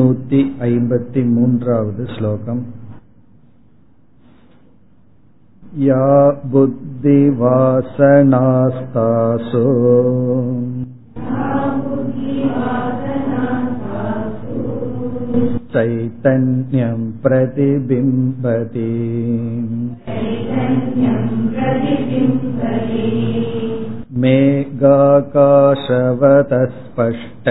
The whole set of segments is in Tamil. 153வது ஸ்லோகம். யா புத்தி வாசனாஸ்தாசோ சைதன்யம் பிரதிபிம்பதி. மேகாகாசவத ஸ்பஷ்ட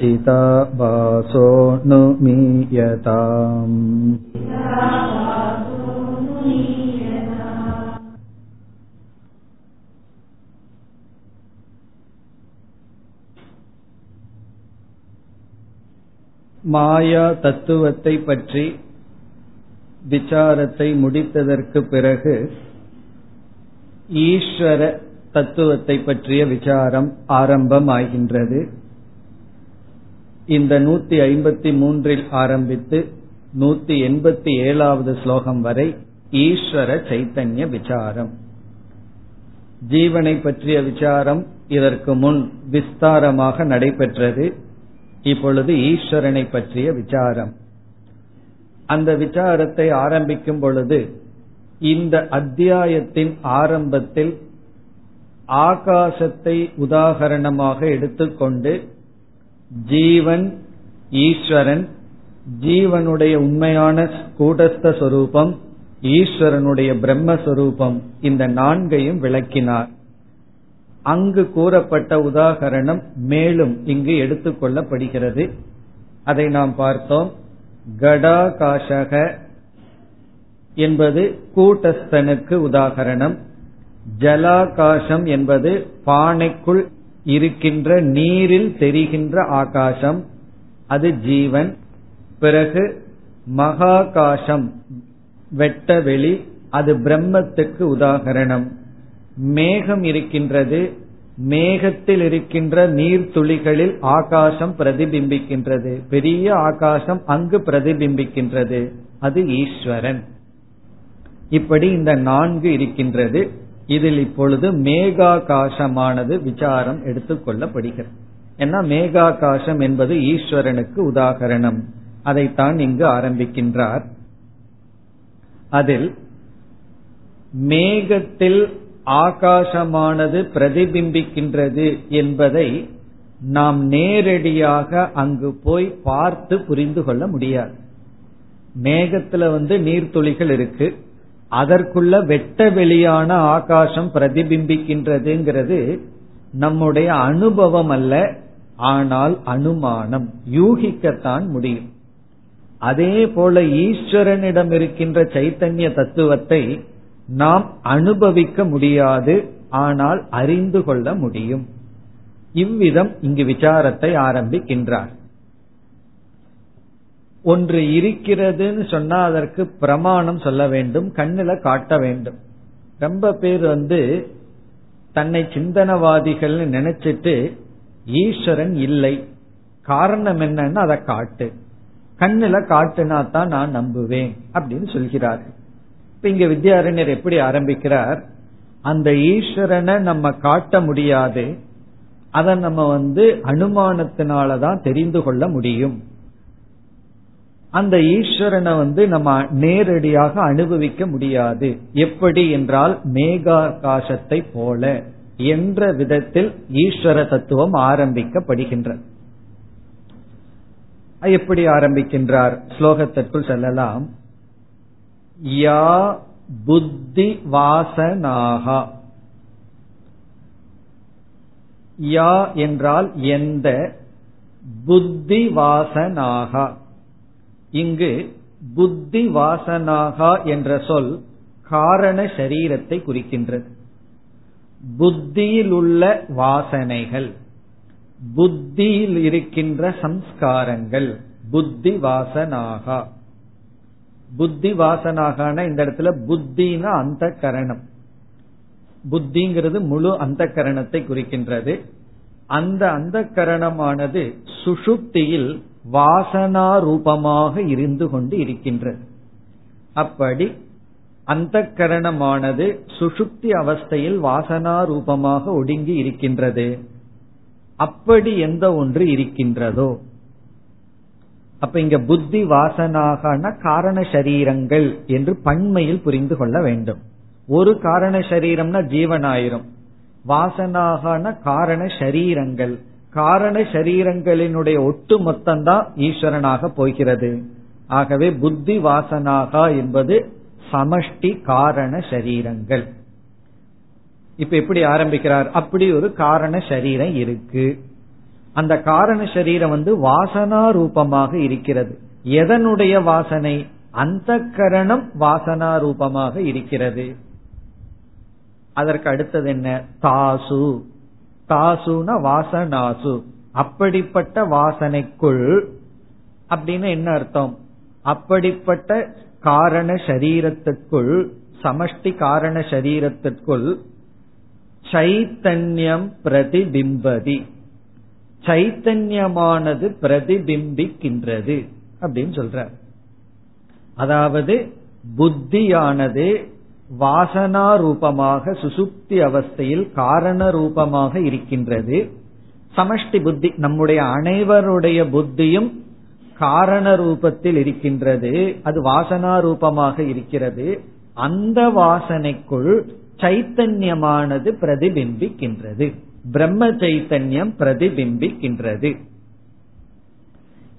சிதாபாசோ நுமீயதாம். மாயா தத்துவத்தை பற்றி விசாரத்தை முடித்ததற்கு பிறகு ஈஸ்வர தத்துவத்தை பற்றிய விசாரம் ஆரம்பமாகின்றது. இந்த 153 ஆரம்பித்து 187வது ஸ்லோகம் வரை ஈஸ்வர சைத்தன்ய விசாரம், ஜீவனை பற்றிய விசாரம் இதற்கு முன் விஸ்தாரமாக நடைபெற்றது. இப்பொழுது ஈஸ்வரனை பற்றிய விசாரம். அந்த விசாரத்தை ஆரம்பிக்கும் பொழுது இந்த அத்தியாயத்தின் ஆரம்பத்தில் ஆகாசத்தை உதாகரணமாக எடுத்துக்கொண்டு ஜீவன் ஈஸ்வரன், ஜீவனுடைய உண்மையான கூடஸ்த சொரூபம், ஈஸ்வரனுடைய பிரம்மஸ்வரூபம், இந்த நான்கையும் விளக்கினார். அங்கு கூறப்பட்ட உதாகரணம் மேலும் இங்கு எடுத்துக்கொள்ளப்படுகிறது. அதை நாம் பார்த்தோம். கடாகாஷக என்பது கூட்டஸ்தனுக்கு உதாகரணம். ஜலாகாசம் என்பது பானைக்குள் இருக்கின்ற நீரில் தெரிகின்ற ஆகாசம், அது ஜீவன். பிறகு மகாகாசம் வெட்டவெளி, அது பிரம்மத்துக்கு உதாகரணம். மேகம் இருக்கின்றது, மேகத்தில் இருக்கின்ற நீர்த்துளிகளில் ஆகாசம் பிரதிபிம்பிக்கின்றது, பெரிய ஆகாசம் அங்கு பிரதிபிம்பிக்கின்றது, அது ஈஸ்வரன். இப்படி இந்த 4 இருக்கின்றது. இதில் இப்பொழுது மேகாகாசமானது விசாரம் எடுத்துக்கொள்ளப்படுகிறது. ஏன்னா மேகாகாசம் என்பது ஈஸ்வரனுக்கு உதாகரணம். அதைத்தான் இங்கு ஆரம்பிக்கின்றார். அதில் மேகத்தில் ஆகாசமானது பிரதிபிம்பிக்கின்றது என்பதை நாம் நேரடியாக அங்கு போய் பார்த்து புரிந்து கொள்ள முடியாது. மேகத்துல நீர்த்துளிகள் இருக்கு, அதற்குள்ள வெட்ட வெளியான ஆகாசம் பிரதிபிம்பிக்கின்றதுங்கிறது நம்முடைய அனுபவம் அல்ல, ஆனால் அனுமானம், யூகிக்கத்தான் முடியும். அதே போல ஈஸ்வரனிடம் இருக்கின்ற சைத்தன்ய தத்துவத்தை நாம் அனுபவிக்க முடியாது, ஆனால் அறிந்து கொள்ள முடியும். இவ்விதம் இங்கு விசாரத்தை ஆரம்பிக்கின்றார். ஒன்று இருக்கிறதுன்னு சொன்னா அதற்கு பிரமாணம் சொல்ல வேண்டும், கண்ணுல காட்ட வேண்டும். ரொம்ப பேர் தன்னை சிந்தனவாதிகள் நினைச்சிட்டு ஈஸ்வரன் இல்லை, காரணம் என்னன்னு அதை காட்டு, கண்ணுல காட்டுனா தான் நான் நம்புவேன் அப்படின்னு சொல்கிறார்கள். இப்ப இங்க வித்யாரண்யர் எப்படி ஆரம்பிக்கிறார்? அந்த ஈஸ்வரனை நம்ம காட்ட முடியாது, அதை நம்ம அனுமானத்தினாலதான் தெரிந்து கொள்ள முடியும். அந்த ஈஸ்வரனை நம்ம நேரடியாக அனுபவிக்க முடியாது. எப்படி என்றால் மேகாகாசத்தை போல என்ற விதத்தில் ஈஸ்வர தத்துவம் ஆரம்பிக்கப்படுகின்றது. எப்படி ஆரம்பிக்கின்றார்? ஸ்லோகத்திற்குள் செல்லலாம். யா புத்தி வாசனாகா. யா என்றால் எந்த, புத்தி வாசனாகா. இங்கு புத்தி வாசனாகா என்ற சொல் காரண சரீரத்தை குறிக்கின்றது. புத்தியில் உள்ள வாசனைகள், புத்தியில் இருக்கின்ற சம்ஸ்காரங்கள், புத்தி வாசனாகா. புத்தி வாசனாகனா இந்த இடத்துல புத்தினா அந்த கரணம், புத்திங்கிறது முழு அந்த கரணத்தை குறிக்கின்றது. அந்த அந்த கரணமானது சுஷுப்தியில் வாசனா ரூபமாக இருந்து கொண்டு இருக்கின்றது. அப்படி அந்தக்கரணமானது சுஷுப்தி அவஸ்தையில் வாசனா ரூபமாக ஒடுங்கி இருக்கின்றது. அப்படி எந்த ஒன்று இருக்கின்றதோ, அப்ப இங்க புத்தி வாசனாகன காரண சரீரங்கள் என்று பண்மையில் புரிந்து கொள்ள வேண்டும். ஒரு காரண சரீரம்னா ஜீவனாயிரும், வாசனாகன காரண சரீரங்கள், காரண சரீரங்களினுடைய ஒட்டு மொத்தம்தான் ஈஸ்வரனாக போகிறது. ஆகவே புத்தி வாசனாகா என்பது சமஷ்டி காரண சரீரங்கள். இப்ப எப்படி ஆரம்பிக்கிறார்? அப்படி ஒரு காரண சரீரம் இருக்கு, அந்த காரண சரீரம் வாசனா ரூபமாக இருக்கிறது. எதனுடைய வாசனை? அந்தக்கரணம் வாசனா ரூபமாக இருக்கிறது. அதற்கு அடுத்தது என்ன? தாசு, தாசுனா வாசனாசு. அப்படிப்பட்ட வாசனைக்குள் அப்படின்னு என்ன அர்த்தம்? அப்படிப்பட்ட காரண சரீரத்திற்குள், சமஷ்டி காரண சரீரத்திற்குள் சைத்தன்யம் பிரதிபிம்பதி, சைத்தன்யமானது பிரதிபிம்பிக்கின்றது அப்படின்னு சொல்ற. அதாவது புத்தியானது வாசனா ரூபமாக சுசுப்தி அவஸ்தையில் காரண ரூபமாக இருக்கின்றது. சமஷ்டி புத்தி, நம்முடைய அனைவருடைய புத்தியும் காரண ரூபத்தில் இருக்கின்றது, அது வாசனா ரூபமாக இருக்கிறது. அந்த வாசனைக்குள் சைத்தன்யமானது பிரதிபிம்பிக்கின்றது, பிரம்ம சைத்தன்யம் பிரதிபிம்பிக்கின்றது.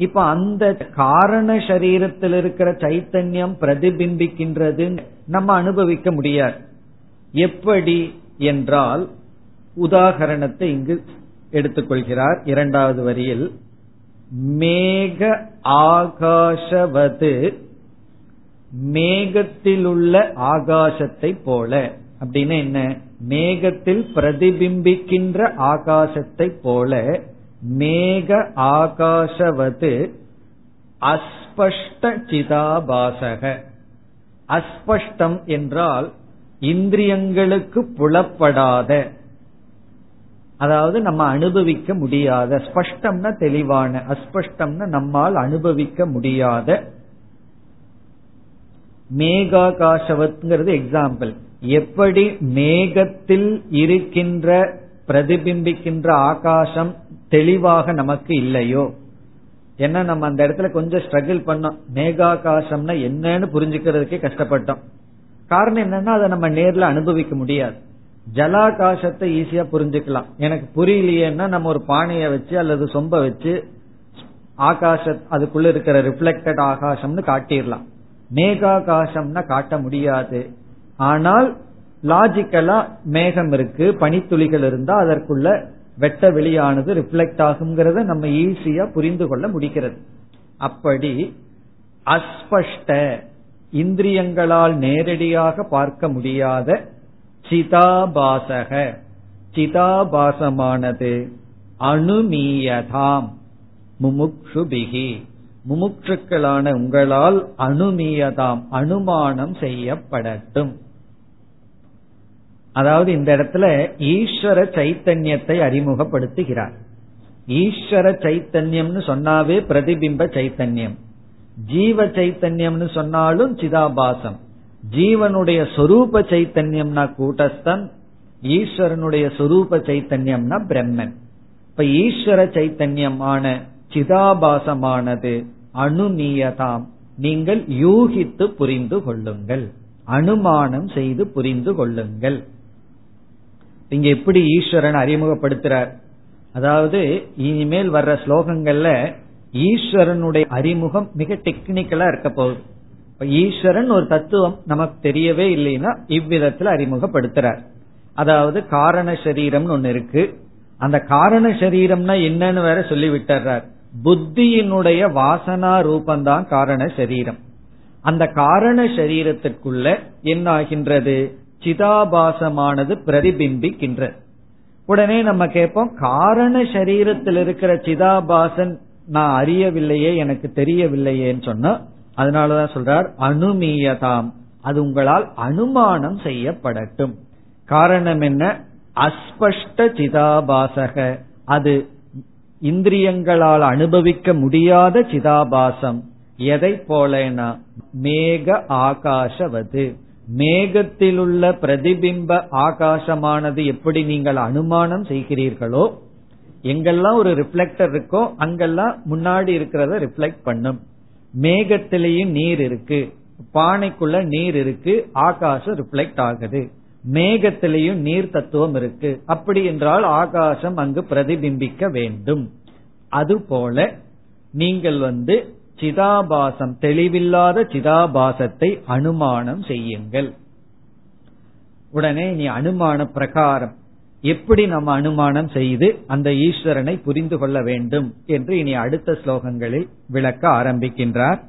இப்ப அந்த காரண சரீரத்தில் இருக்கிற சைத்தன்யம் பிரதிபிம்பிக்கின்றது நம்ம அனுபவிக்க முடியாது. எப்படி என்றால், உதாகரணத்தை இங்கு எடுத்துக்கொள்கிறார் இரண்டாவது வரியில். மேக ஆகாசவது, மேகத்திலுள்ள ஆகாசத்தை போல. அப்படின்னு என்ன? மேகத்தில் பிரதிபிம்பிக்கின்ற ஆகாசத்தை போல. மேக ஆகாசவது அஸ்பஷ்ட சிதாபாசக. அஸ்பஷ்டம் என்றால் இந்திரியங்களுக்கு புலப்படாத, அதாவது நம்ம அனுபவிக்க முடியாத. ஸ்பஷ்டம்னா தெளிவான, அஸ்பஷ்டம்னா நம்மால் அனுபவிக்க முடியாத. மேகாகாசவத்ங்கிறது எக்ஸாம்பிள். எப்படி மேகத்தில் இருக்கின்ற பிரதிபிம்பிக்கின்ற ஆகாசம் தெளிவாக நமக்கு இல்லையோ, ஏன்னா நம்ம அந்த இடத்துல கொஞ்சம் ஸ்ட்ரகிள் பண்ணோம், மேகாகாசம்னா என்னன்னு புரிஞ்சுக்கிறதுக்கே கஷ்டப்பட்டோம். காரணம் என்னன்னா அதை நம்ம நேர்ல அனுபவிக்க முடியாது. ஜலாகாசத்தை ஈஸியா புரிஞ்சுக்கலாம். எனக்கு புரியலையேன்னா நம்ம ஒரு பானைய வச்சு அல்லது சொம்ப வச்சு ஆகாச அதுக்குள்ள இருக்கிற ரிஃப்ளெக்டட் ஆகாசம்னு காட்டிடலாம். மேகாகாசம்னா காட்ட முடியாது. ஆனால் லாஜிக்கலா மேகம் இருக்கு, பனித்துளிகள் இருந்தா அதற்குள்ள வெட்ட வெளியானது ரிஃப்ளெக்ட் ஆகுங்கிறத நம்ம ஈஸியா புரிந்து கொள்ள முடிகிறது. அப்படி அஸ்பஷ்ட, இந்திரியங்களால் நேரடியாக பார்க்க முடியாத சிதாபாசக, சிதாபாசமானது அனுமீயதாம் முமுக்ஷுபிகி, முமுட்சுக்களான உங்களால் அனுமீயதாம் அனுமானம் செய்யப்படட்டும். அதாவது இந்த இடத்துல ஈஸ்வர சைத்தன்யத்தை அறிமுகப்படுத்துகிறார். ஈஸ்வர சைத்தன்யம்னு சொன்னாவே பிரதிபிம்ப சைத்தன்யம், ஜீவ சைத்தன்யம்னு சொன்னாலும் சிதாபாசம். ஜீவனுடைய சொரூப சைத்தன்யம்னா கூட்டஸ்தன், ஈஸ்வரனுடைய சொரூப சைத்தன்யம்னா பிரம்மன். இப்ப ஈஸ்வர சைத்தன்யமான சிதாபாசமானது அனுமீயதாம், நீங்கள் யூகித்து புரிந்து கொள்ளுங்கள், அனுமானம் செய்து புரிந்து கொள்ளுங்கள். இங்க எப்படி ஈஸ்வரன் அறிமுகப்படுத்துறார்? அதாவது இனிமேல் வர்ற ஸ்லோகங்கள்ல ஈஸ்வரனுடைய அறிமுகம் மிக டெக்னிக்கலா இருக்க போகுது. ஈஸ்வரன் ஒரு தத்துவம் நமக்கு தெரியவே இல்லைன்னா இவ்விதத்துல அறிமுகப்படுத்துறார். அதாவது காரண சரீரம்னு ஒண்ணு இருக்கு, அந்த காரண சரீரம்னா என்னன்னு வேற சொல்லி விட்டுறார். புத்தியினுடைய வாசனா ரூபந்தான் காரண சரீரம். அந்த காரண சரீரத்திற்குள்ள என்ன ஆகின்றது? சிதாபாசமானது பிரதிபிம்பிக்கின்ற. உடனே நம்ம கேட்போம், காரண சரீரத்தில் இருக்கிற சிதாபாசன் நான் அறியவில்லையே, எனக்கு தெரியவில்லையேன்னு சொன்னா, அதனாலதான் சொல்றார் அனுமீயதாம், அது உங்களால் அனுமானம் செய்யப்படட்டும். காரணம் என்ன? அஸ்பஷ்ட சிதாபாசக, அது இந்திரியங்களால் அனுபவிக்க முடியாத சிதாபாசம். எதை போலனா மேக ஆகாசவது, மேகத்திலுள்ள பிரதிபிம்ப ஆகாசமானது எப்படி நீங்கள் அனுமானம் செய்கிறீர்களோ, எங்கெல்லாம் ஒரு ரிஃப்ளெக்டர் இருக்கோ அங்கெல்லாம் முன்னாடி இருக்கிறத ரிஃப்ளெக்ட் பண்ணும். மேகத்திலேயும் நீர் இருக்கு, பானைக்குள்ள நீர் இருக்கு, ஆகாசம் ரிஃப்ளெக்ட் ஆகுது. மேகத்திலேயும் நீர் தத்துவம் இருக்கு, அப்படி என்றால் ஆகாசம் அங்கு பிரதிபிம்பிக்க வேண்டும். அதுபோல நீங்கள் சிதாபாசம், தெளிவில்லாத சிதாபாசத்தை அனுமானம் செய்யுங்கள். உடனே நீ அனுமான பிரகாரம் எப்படி நம்ம அனுமானம் செய்து அந்த ஈஸ்வரனை புரிந்து கொள்ள வேண்டும் என்று இனி அடுத்த ஸ்லோகங்களில் விளக்க ஆரம்பிக்கின்றார்.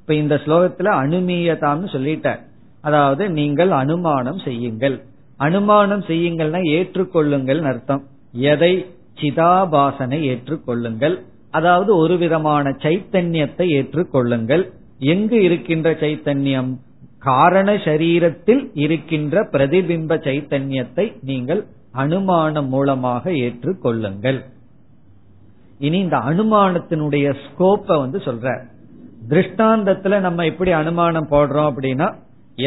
இப்ப இந்த ஸ்லோகத்துல அனுமீயதான்னு சொல்லிட்டார், அதாவது நீங்கள் அனுமானம் செய்யுங்கள். அனுமானம் செய்யுங்கள்னா ஏற்றுக்கொள்ளுங்கள் அர்த்தம். எதை? சிதாபாசனை ஏற்றுக்கொள்ளுங்கள், அதாவது ஒரு விதமான சைத்தன்யத்தை ஏற்றுக்கொள்ளுங்கள். எங்கு இருக்கின்ற சைத்தன்யம்? காரண சரீரத்தில் இருக்கின்ற பிரதிபிம்ப சைத்தன்யத்தை நீங்கள் அனுமானம் மூலமாக ஏற்றுக்கொள்ளுங்கள். இனி இந்த அனுமானத்தினுடைய ஸ்கோப்பை சொல்ற திருஷ்டாந்தத்துல நம்ம எப்படி அனுமானம் போடுறோம் அப்படின்னா,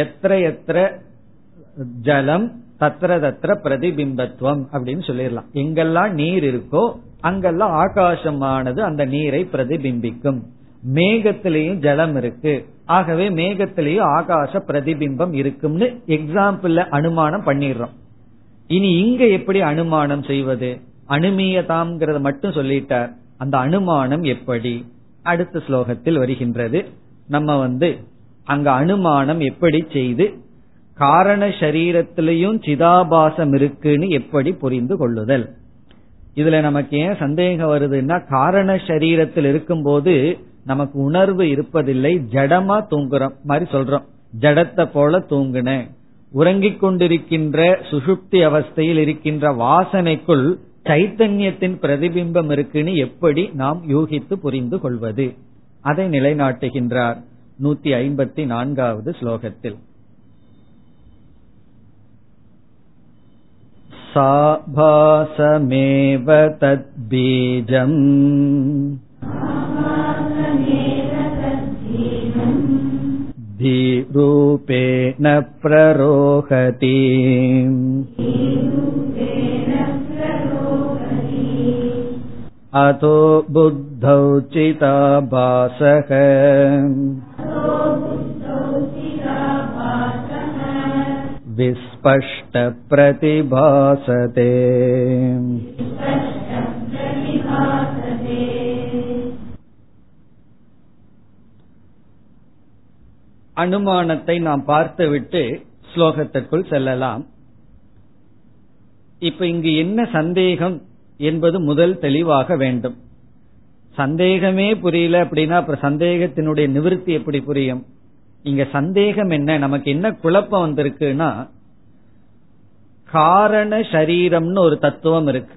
எத்திர எத்திர ஜலம் தத்திர தத்திர பிரதிபிம்பத்துவம் அப்படின்னு சொல்லிடலாம். எங்கெல்லாம் நீர் இருக்கோ அங்கெல்லாம் ஆகாசமானது அந்த நீரை பிரதிபிம்பிக்கும். மேகத்திலேயும் ஜலம் இருக்கு, ஆகவே மேகத்திலேயும் ஆகாச பிரதிபிம்பம் இருக்கும்னு எக்ஸாம்பிள்ல அனுமானம் பண்ணிடுறோம். இனி இங்க எப்படி அனுமானம் செய்வது? அனுமீயதாம்ங்கிறத மட்டும் சொல்லிட்டார், அந்த அனுமானம் எப்படி அடுத்த ஸ்லோகத்தில் வருகின்றது. நம்ம அங்க அனுமானம் எப்படி செய்து காரண சரீரத்திலையும் சிதாபாசம் இருக்குன்னு எப்படி புரிந்து கொள்ளுதல். இதுல நமக்கு ஏன் சந்தேகம் வருதுன்னா, காரண சரீரத்தில் இருக்கும் போது நமக்கு உணர்வு இருப்பதில்லை, ஜடமா தூங்குறோம் மாதிரி சொல்றோம். ஜடத்தை போல தூங்குன உறங்கிக் கொண்டிருக்கின்ற சுஷுப்தி அவஸ்தையில் இருக்கின்ற வாசனைக்குள் சைத்தன்யத்தின் பிரதிபிம்பம் இருக்குன்னு எப்படி நாம் யூகித்து புரிந்து கொள்வது? அதை நிலைநாட்டுகின்றார் 154வது ஸ்லோகத்தில். சாபாசமேவ தத்பீஜம் தீரூபேண ப்ரரோஹதி அதோ புத்தௌ சிதாபாசக. அனுமானத்தை நாம் பார்த்துவிட்டு ஸ்லோகத்திற்குள் செல்லலாம். இப்ப இங்கு என்ன சந்தேகம் என்பது முதல் தெளிவாக வேண்டும். சந்தேகமே புரியல அப்படின்னா அப்புறம் சந்தேகத்தினுடைய நிவர்த்தி எப்படி புரியும்? இங்க சந்தேகம் என்ன, நமக்கு என்ன குழப்பம் வந்திருக்குன்னா, காரண சரீரம்னு ஒரு தத்துவம் இருக்கு,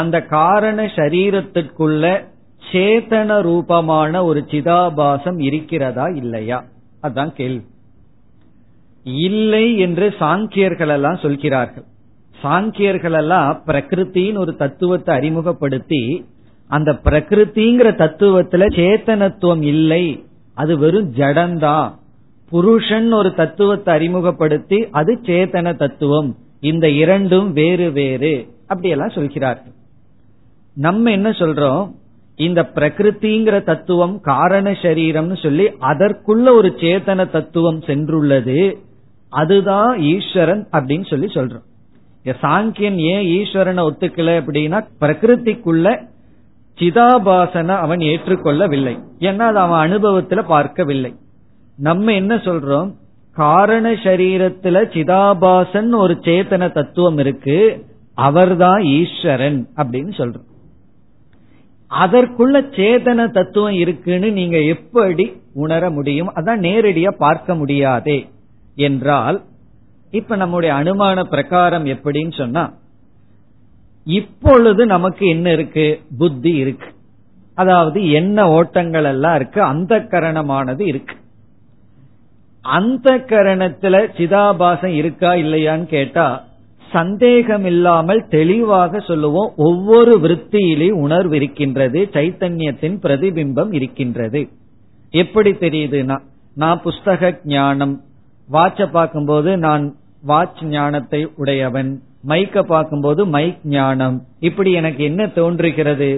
அந்த காரண சரீரத்திற்குள்ள சேதன ரூபமான ஒரு சிதாபாசம் இருக்கிறதா இல்லையா, அதான் கேள்வி. இல்லை என்று சாங்கியர்கள் எல்லாம் சொல்கிறார்கள். சாங்கியர்கள் எல்லாம் பிரகிருத்தின் ஒரு தத்துவத்தை அறிமுகப்படுத்தி அந்த பிரகிருத்திங்கிற தத்துவத்துல சேத்தனத்துவம் இல்லை, அது வெறும் ஜடந்தான். புருஷன் ஒரு தத்துவத்தை அறிமுகப்படுத்தி அது சேத்தன தத்துவம், இந்த இரண்டும் வேறு வேறு அப்படியெல்லாம் சொல்கிறார்கள். நம்ம என்ன சொல்றோம், இந்த பிரகிருத்திங்கிற தத்துவம் காரண சரீரம்னு சொல்லி அதற்குள்ள ஒரு சேத்தன தத்துவம் சென்றுள்ளது, அதுதான் ஈஸ்வரன் அப்படின்னு சொல்லி சொல்றோம். சாங்கியன் ஏன் ஈஸ்வரனை ஒத்துக்கல அப்படின்னா, பிரகிருதிக்குள்ள சிதாபாசனை அவன் ஏற்றுக்கொள்ளவில்லை, ஏன்னா அது அவன் அனுபவத்துல பார்க்கவில்லை. நம்ம என்ன சொல்றோம், காரண சரீரத்துல சிதாபாசன் ஒரு சேத்தன தத்துவம் இருக்கு, அவர்தான் ஈஸ்வரன் அப்படின்னு சொல்றோம். அதற்குள்ள சேதன தத்துவம் இருக்குன்னு நீங்க எப்படி உணர முடியும்? அதான் நேரடியா பார்க்க முடியாதே என்றால், இப்ப நம்முடைய அனுமான பிரகாரம் எப்படின்னு சொன்னா, இப்பொழுது நமக்கு என்ன இருக்கு, புத்தி இருக்கு, அதாவது என்ன ஓட்டங்கள் எல்லாம் இருக்கு, அந்த கரணமானது இருக்கு. அந்த கரணத்துல சிதாபாசம் இருக்கா இல்லையான்னு கேட்டா சந்தேகம் இல்லாமல் தெளிவாக சொல்லுவோம், ஒவ்வொரு விருத்தியிலே உணர்வு இருக்கின்றது, சைத்தன்யத்தின் பிரதிபிம்பம் இருக்கின்றது. எப்படி தெரியுதுன்னா, நான் புஸ்தக ஞானம் வாட்சை பார்க்கும்போது நான் வாட்ச் ஞானத்தை உடையவன், மைக்க பார்க்கும்போது மைக் ஞானம். இப்படி எனக்கு என்ன தோன்றுகிறது,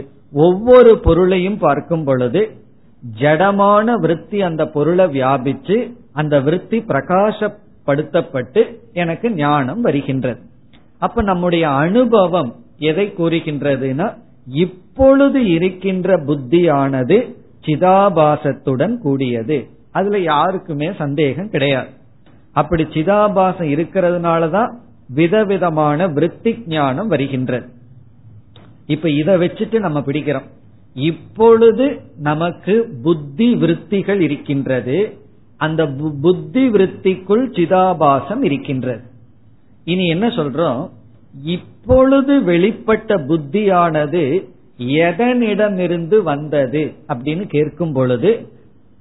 ஒவ்வொரு பொருளையும் பார்க்கும் பொழுது ஜடமான விருத்தி அந்த பொருளை வியாபிச்சு அந்த விருத்தி பிரகாசப்படுத்தப்பட்டு எனக்கு ஞானம் வருகின்றது. அப்ப நம்முடைய அனுபவம் எதை கூறுகின்றதுன்னா, இப்பொழுது இருக்கின்ற புத்தியானது சிதாபாசத்துடன் கூடியது. அதுல யாருக்குமே சந்தேகம் கிடையாது. அப்படி சிதாபாசம் இருக்கிறதுனாலதான் விதவிதமான விருத்தி ஞானம் வருகின்றது. இப்ப இதை வச்சுட்டு நம்ம பிடிக்கிறோம், இப்பொழுது நமக்கு புத்தி விருத்திகள் இருக்கின்றது, அந்த புத்தி விருத்திக்குள் சிதாபாசம் இருக்கின்றது. இனி என்ன சொல்றோம், இப்பொழுது வெளிப்பட்ட புத்தியானது எதனிடமிருந்து வந்தது அப்படின்னு கேட்கும் பொழுது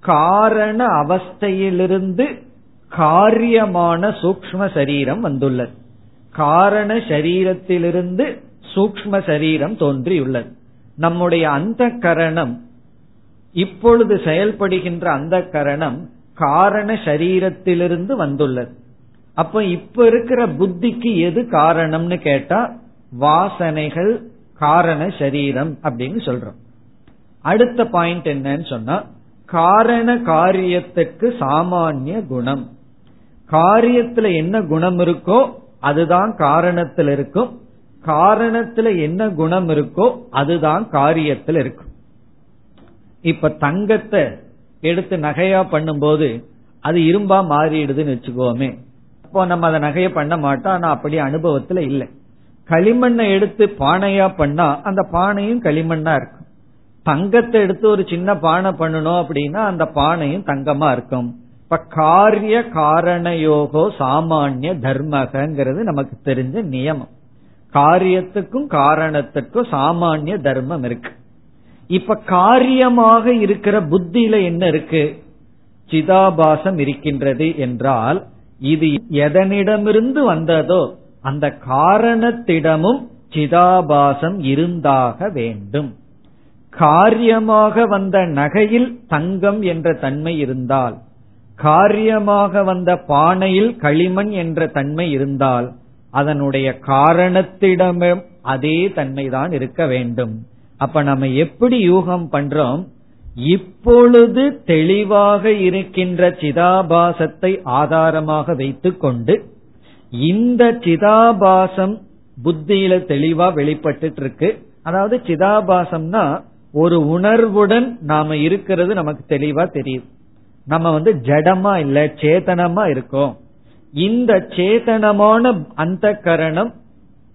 காரண அவஸ்தையிலிருந்து காரியமான சூக்ஷ்ம சரீரம் வந்துள்ளது, காரண சரீரத்திலிருந்து சூக்ஷ்ம சரீரம் தோன்றியுள்ளது. நம்முடைய அந்த கரணம் இப்பொழுது செயல்படுகின்ற அந்த கரணம் காரண சரீரத்திலிருந்து வந்துள்ளது. அப்ப இப்ப இருக்கிற புத்திக்கு எது காரணம்னு கேட்டா வாசனைகள் காரண சரீரம் அப்படின்னு சொல்றோம். அடுத்த பாயிண்ட் என்னன்னு சொன்னா, காரண காரியத்துக்கு சாமானிய குணம். காரியத்துல என்ன குணம் இருக்கோ அதுதான் காரணத்தில் இருக்கும், காரணத்துல என்ன குணம் இருக்கோ அதுதான் காரியத்தில் இருக்கும். இப்ப தங்கத்தை எடுத்து நகையா பண்ணும்போது அது இரும்பா மாறிடுதுன்னு வச்சுக்கோமே, இப்போ நம்ம அதை நகைய பண்ண மாட்டோம். ஆனா அப்படி அனுபவத்துல இல்லை. களிமண்ணை எடுத்து பானையா பண்ணா அந்த பானையும் களிமண்ணா இருக்கும். தங்கத்தை எடுத்து ஒரு சின்ன பானை பண்ணணும் அப்படின்னா அந்த பானையும் தங்கமா இருக்கும். இப்ப காரிய காரணயோகோ சாமானிய தர்மகிறது நமக்கு தெரிஞ்ச நியமம். காரியத்துக்கும் காரணத்துக்கும் சாமானிய தர்மம் இருக்கு. இப்ப காரியமாக இருக்கிற புத்தியில என்ன இருக்கு, சிதாபாசம் இருக்கின்றது என்றால் இது எதனிடமிருந்து வந்ததோ அந்த காரணத்திடமும் சிதாபாசம் இருந்தாக வேண்டும். காரியமாக வந்த நகையில் தங்கம் என்ற தன்மை இருந்தால், காரியமாக வந்த பானையில் களிமண் என்ற தன்மை இருந்தால் அதனுடைய காரணத்திடமும் அதே தன்மைதான் இருக்க வேண்டும். அப்ப நம்ம எப்படி யூகம் பண்றோம், இப்பொழுது தெளிவாக இருக்கின்ற சிதாபாசத்தை ஆதாரமாக வைத்துக் கொண்டு இந்த சிதாபாசம் புத்தியில தெளிவா வெளிப்பட்டு இருக்கு. அதாவது சிதாபாசம்னா ஒரு உணர்வுடன் நாம இருக்கிறது நமக்கு தெளிவா தெரியும். நம்ம ஜடமா இல்ல சேதனமா இருக்கோம். இந்த சேதனமான அந்த கரணம்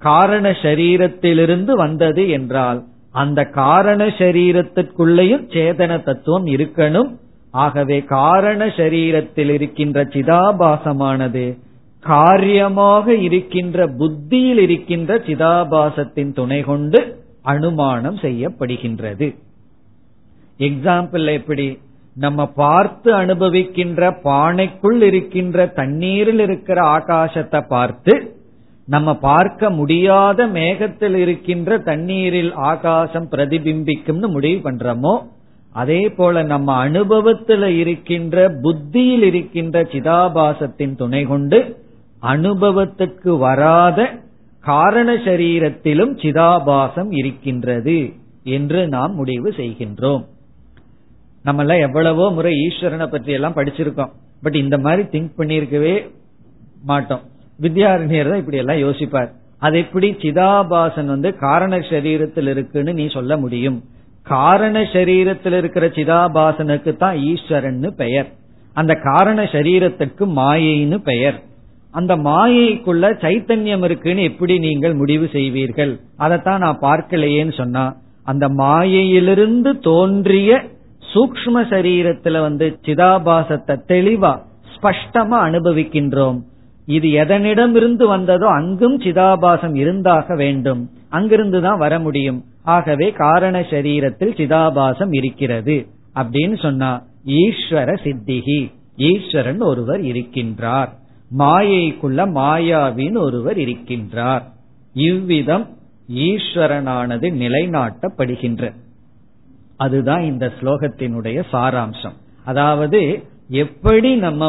காரண சரீரத்திலிருந்து வந்தது என்றால் அந்த காரண சரீரத்திற்குள்ளேயும் சேதன தத்துவம் இருக்கணும். ஆகவே காரண சரீரத்தில் இருக்கின்ற சிதாபாசமானது காரியமாக இருக்கின்ற புத்தியில் இருக்கின்ற சிதாபாசத்தின் துணை கொண்டு அனுமானம் செய்யப்படுகின்றது. எக்ஸாம்பிள் எப்படி, நம்ம பார்த்து அனுபவிக்கின்ற பானைக்குள் இருக்கின்ற தண்ணீரில் இருக்கிற ஆகாசத்தை பார்த்து நம்ம பார்க்க முடியாத மேகத்தில் இருக்கின்ற தண்ணீரில் ஆகாசம் பிரதிபிம்பிக்கும்னு முடிவு பண்றோமோ, அதே போல நம்ம அனுபவத்தில் இருக்கின்ற புத்தியில் இருக்கின்ற சிதாபாசத்தின் துணை கொண்டு அனுபவத்துக்கு வராத காரண சரீரத்திலும் சிதாபாசம் இருக்கின்றது என்று நாம் முடிவு செய்கின்றோம். நம்மள எவ்வளவோ முறை ஈஸ்வரனை பற்றி எல்லாம் படிச்சிருக்கோம், பட் இந்த மாதிரி திங்க் பண்ணிருக்கவே மாட்டோம். வித்யாரண்யர் தான் இப்படி எல்லாம் யோசிப்பார். அது எப்படி சிதாபாசன் காரண சரீரத்தில் இருக்குன்னு நீ சொல்ல முடியும்? காரண சரீரத்தில் இருக்கிற சிதாபாசனுக்கு தான் ஈஸ்வரன் பெயர், அந்த காரண சரீரத்துக்கு மாயைன்னு பெயர். அந்த மாயைக்குள்ள சைத்தன்யம் இருக்குன்னு எப்படி நீங்கள் முடிவு செய்வீர்கள்? அதைத்தான் நான் பார்க்கலையேன்னு சொன்னா அந்த மாயையிலிருந்து தோன்றிய சூக்ஷ்ம சரீரத்துல சிதாபாசத்தை தெளிவா ஸ்பஷ்டமா அனுபவிக்கின்றோம். இது எதனிடமிருந்து வந்ததோ அங்கும் சிதாபாசம் இருந்தாக வேண்டும், அங்கிருந்துதான் வர முடியும். ஆகவே காரண சரீரத்தில் சிதாபாசம் இருக்கிறது அப்படின்னு சொன்னா ஈஸ்வர சித்திகி, ஈஸ்வரன் ஒருவர் இருக்கின்றார், மாயைக்குள்ள மாயாவின் ஒருவர் இருக்கின்றார். இவ்விதம் ஈஸ்வரனானது நிலைநாட்டப்படுகின்ற, அதுதான் இந்த ஸ்லோகத்தினுடைய சாராம்சம். அதாவது எப்படி நம்ம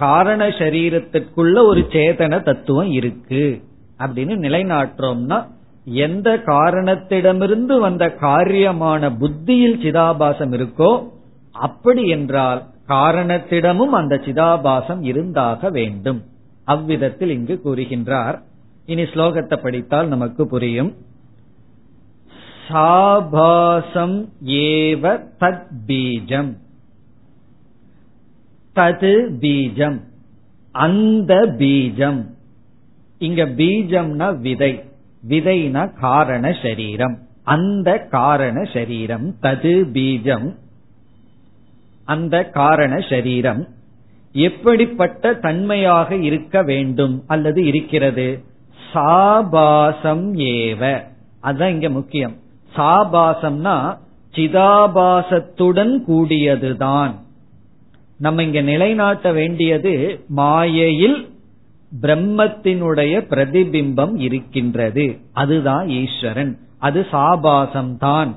காரண சரீரத்திற்குள்ள ஒரு சேதன தத்துவம் இருக்கு அப்படின்னு நிலைநாட்டுறோம்னா, எந்த காரணத்திடமிருந்து வந்த காரியமான புத்தியில் சிதாபாசம் இருக்கோ, அப்படி என்றால் காரணத்திடமும் அந்த சிதாபாசம் இருந்தாக வேண்டும். அவ்விதத்தில் இங்கு கூறுகின்றார். இனி ஸ்லோகத்தை படித்தால் நமக்கு புரியும். சாபாசம் ஏவ தத் பீஜம், தது பீஜம், அந்த பீஜம். இங்க பீஜம்னா விதை, விதைனா காரண சரீரம், அந்த காரண சரீரம். தது பீஜம், அந்த காரண சரீரம் எப்படிப்பட்ட தன்மையாக இருக்க வேண்டும் அல்லது இருக்கிறது? சாபாசம் ஏவ. அதுதான் இங்க முக்கியம். சாபாசம்னா சிதாபாசத்துடன் கூடியதுதான். நம்ம இங்க நிலைநாட்ட வேண்டியது மாயையில் பிரம்மத்தினுடைய பிரதிபிம்பம் இருக்கின்றது, அதுதான் ஈஸ்வரன், அது சாபாசம் தான்.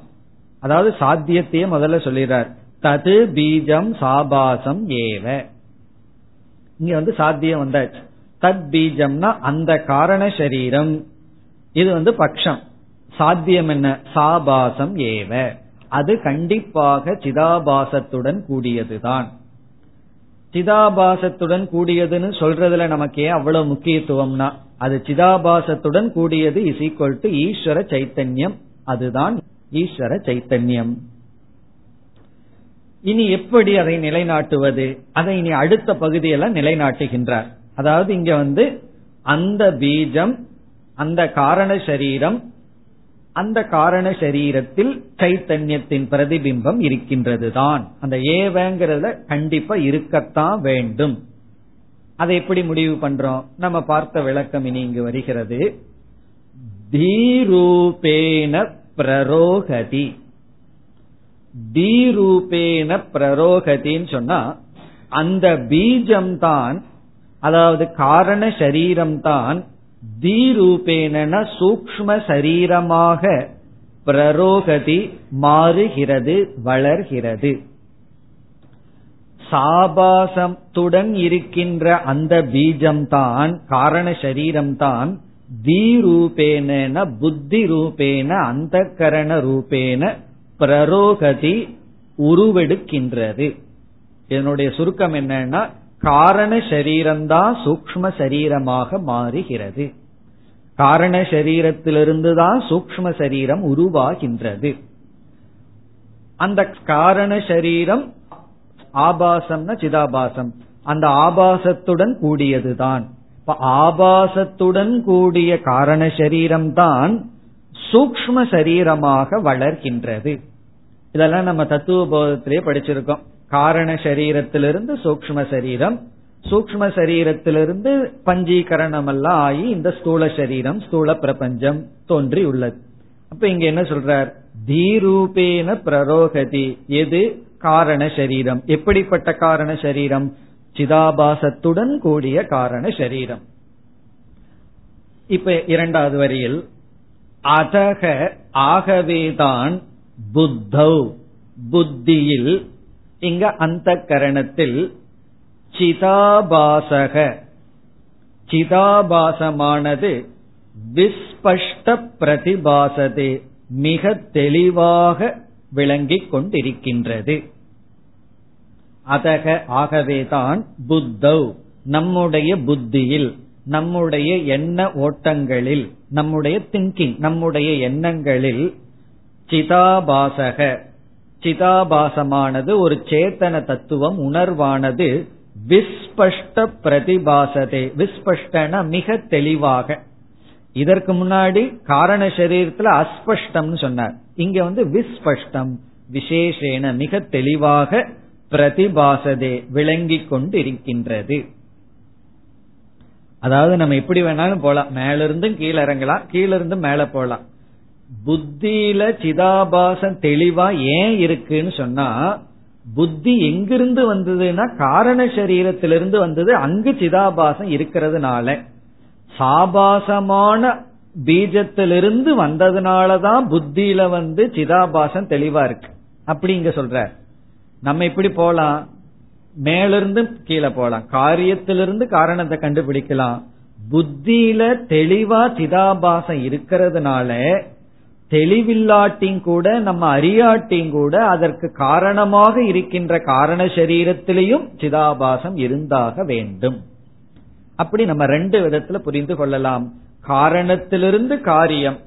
அதாவது சாத்தியத்தையே முதல்ல சொல்லிறார். தது பீஜம் சாபாசம் ஏவ. இங்க வந்து சாத்தியம் வந்தாச்சு. தத் பீஜம்னா அந்த காரண சரீரம், இது வந்து பட்சம். சாத்தியம் என்ன? சாபாசம் ஏவ, அது கண்டிப்பாக சிதாபாசத்துடன் கூடியதுதான். சிதாபாசத்துடன் கூடியதுன்னு சொல்றதுல நமக்கு ஏன் அவ்வளவு முக்கியத்துவம்னா, அது சிதாபாசத்துடன் கூடியது இஸ் ஈக்வல் டு ஈஸ்வர சைத்தன்யம், அதுதான் ஈஸ்வர சைத்தன்யம். இனி எப்படி அதை நிலைநாட்டுவது? அதை இனி அடுத்த பகுதியெல்லாம் நிலைநாட்டுகின்றார். அதாவது இங்க வந்து அந்த பீஜம், அந்த காரண சரீரம், அந்த காரண சரீரத்தில் சைத்தன்யத்தின் பிரதிபிம்பம் இருக்கின்றது தான். அந்த ஏவங்கிறத கண்டிப்பா இருக்கத்தான் வேண்டும். அதை எப்படி முடிவு பண்றோம்? நம்ம பார்த்த விளக்கம் இனி இங்கு வருகிறது. தீரூபேன பிரரோகதி. தீரூபேன பிரரோகதின்னு சொன்னா அந்த பீஜம் தான், அதாவது காரண சரீரம் தான், தீரூபேன சூக்ஷ்ம சரீரமாக பிரரோகதி மாறுகிறது, வளர்கிறது. சாபாசத்துடன் இருக்கின்ற அந்த பீஜம்தான், காரண சரீரம்தான், தீரூபேன புத்தி ரூபேன அந்த கரண ரூபேன பிரரோகதி உருவெடுக்கின்றது. இதனுடைய சுருக்கம் என்னன்னா, காரண சரீரம்தான் சூக்ஷ்ம சரீரமாக மாறுகிறது, காரண சரீரத்திலிருந்துதான் சூக்ஷ்ம சரீரம் உருவாகின்றது. அந்த காரண சரீரம் ஆபாசம்னா சிதாபாசம், அந்த ஆபாசத்துடன் கூடியதுதான். இப்ப ஆபாசத்துடன் கூடிய காரண சரீரம்தான் சூக்ஷ்ம சரீரமாக வளர்கின்றது. இதெல்லாம் நம்ம தத்துவபோதத்திலே படிச்சிருக்கோம். காரண சரீரத்திலிருந்து சூக்ஷ்ம சரீரம், சூக்ஷ்ம சரீரத்திலிருந்து பஞ்சீகரணம் எல்லாம் ஆகி இந்த ஸ்தூல சரீரம், ஸ்தூல பிரபஞ்சம் தோன்றி உள்ளது. அப்ப இங்க என்ன சொல்றார்? தீரூபேன பிரரோகதி. எது? காரண சரீரம். எப்படிப்பட்ட காரண சரீரம்? சிதாபாசத்துடன் கூடிய காரண சரீரம். இப்ப இரண்டாவது வரியில் அதக, ஆகவேதான், புத்தௌ, புத்தியில், இங்க அந்த கரணத்தில், சிதாபாசக, சிதாபாசமானது விஸ்பஷ்ட பிரதிபாசதே, மிக தெளிவாக விளங்கிக் கொண்டிருக்கின்றது. அதக, ஆகவேதான், புத்தௌ, நம்முடைய புத்தியில், நம்முடைய எண்ண ஓட்டங்களில், நம்முடைய திங்கிங், நம்முடைய எண்ணங்களில், சிதாபாசக, சிதாபாசமானது ஒரு சேத்தன தத்துவம், உணர்வானது, விஸ்பஷ்ட பிரதிபாசதே, விஸ்பஷ்டன மிக தெளிவாக. இதற்கு முன்னாடி காரண சரீரத்துல அஸ்பஷ்டம்னு சொன்னார், இங்க வந்து விஸ்பஷ்டம், விசேஷேன மிக தெளிவாக பிரதிபாசதே விளங்கி கொண்டு இருக்கின்றது. அதாவது நம்ம எப்படி வேணாலும் போலாம், மேலிருந்தும் கீழே இறங்கலாம், கீழிருந்து மேல போலாம். புத்தியில சிதாபாசம் தெளிவா ஏன் இருக்குன்னு சொன்னா, புத்தி எங்கிருந்து வந்ததுன்னா காரண சரீரத்திலிருந்து வந்தது, அங்கு சிதாபாசம் இருக்கிறதுனால. சாபாசமான பீஜத்திலிருந்து வந்ததுனாலதான் புத்தியில வந்து சிதாபாசம் தெளிவா இருக்கு. அப்படி இங்க சொல்ற. நம்ம எப்படி போலாம்? மேலிருந்து கீழே போலாம், காரியத்திலிருந்து காரணத்தை கண்டுபிடிக்கலாம். புத்தியில தெளிவா சிதாபாசம் இருக்கிறதுனால தெளிவில்லாட்டியும் கூட நம்ம அறியாட்டியும் கூட அதற்கு காரணமாக இருக்கின்ற காரண சரீரத்திலையும் சிதாபாசம் இருந்தாக வேண்டும். அப்படி நம்ம ரெண்டு விதத்துல புரிந்து கொள்ளலாம், காரணத்திலிருந்து காரியம்.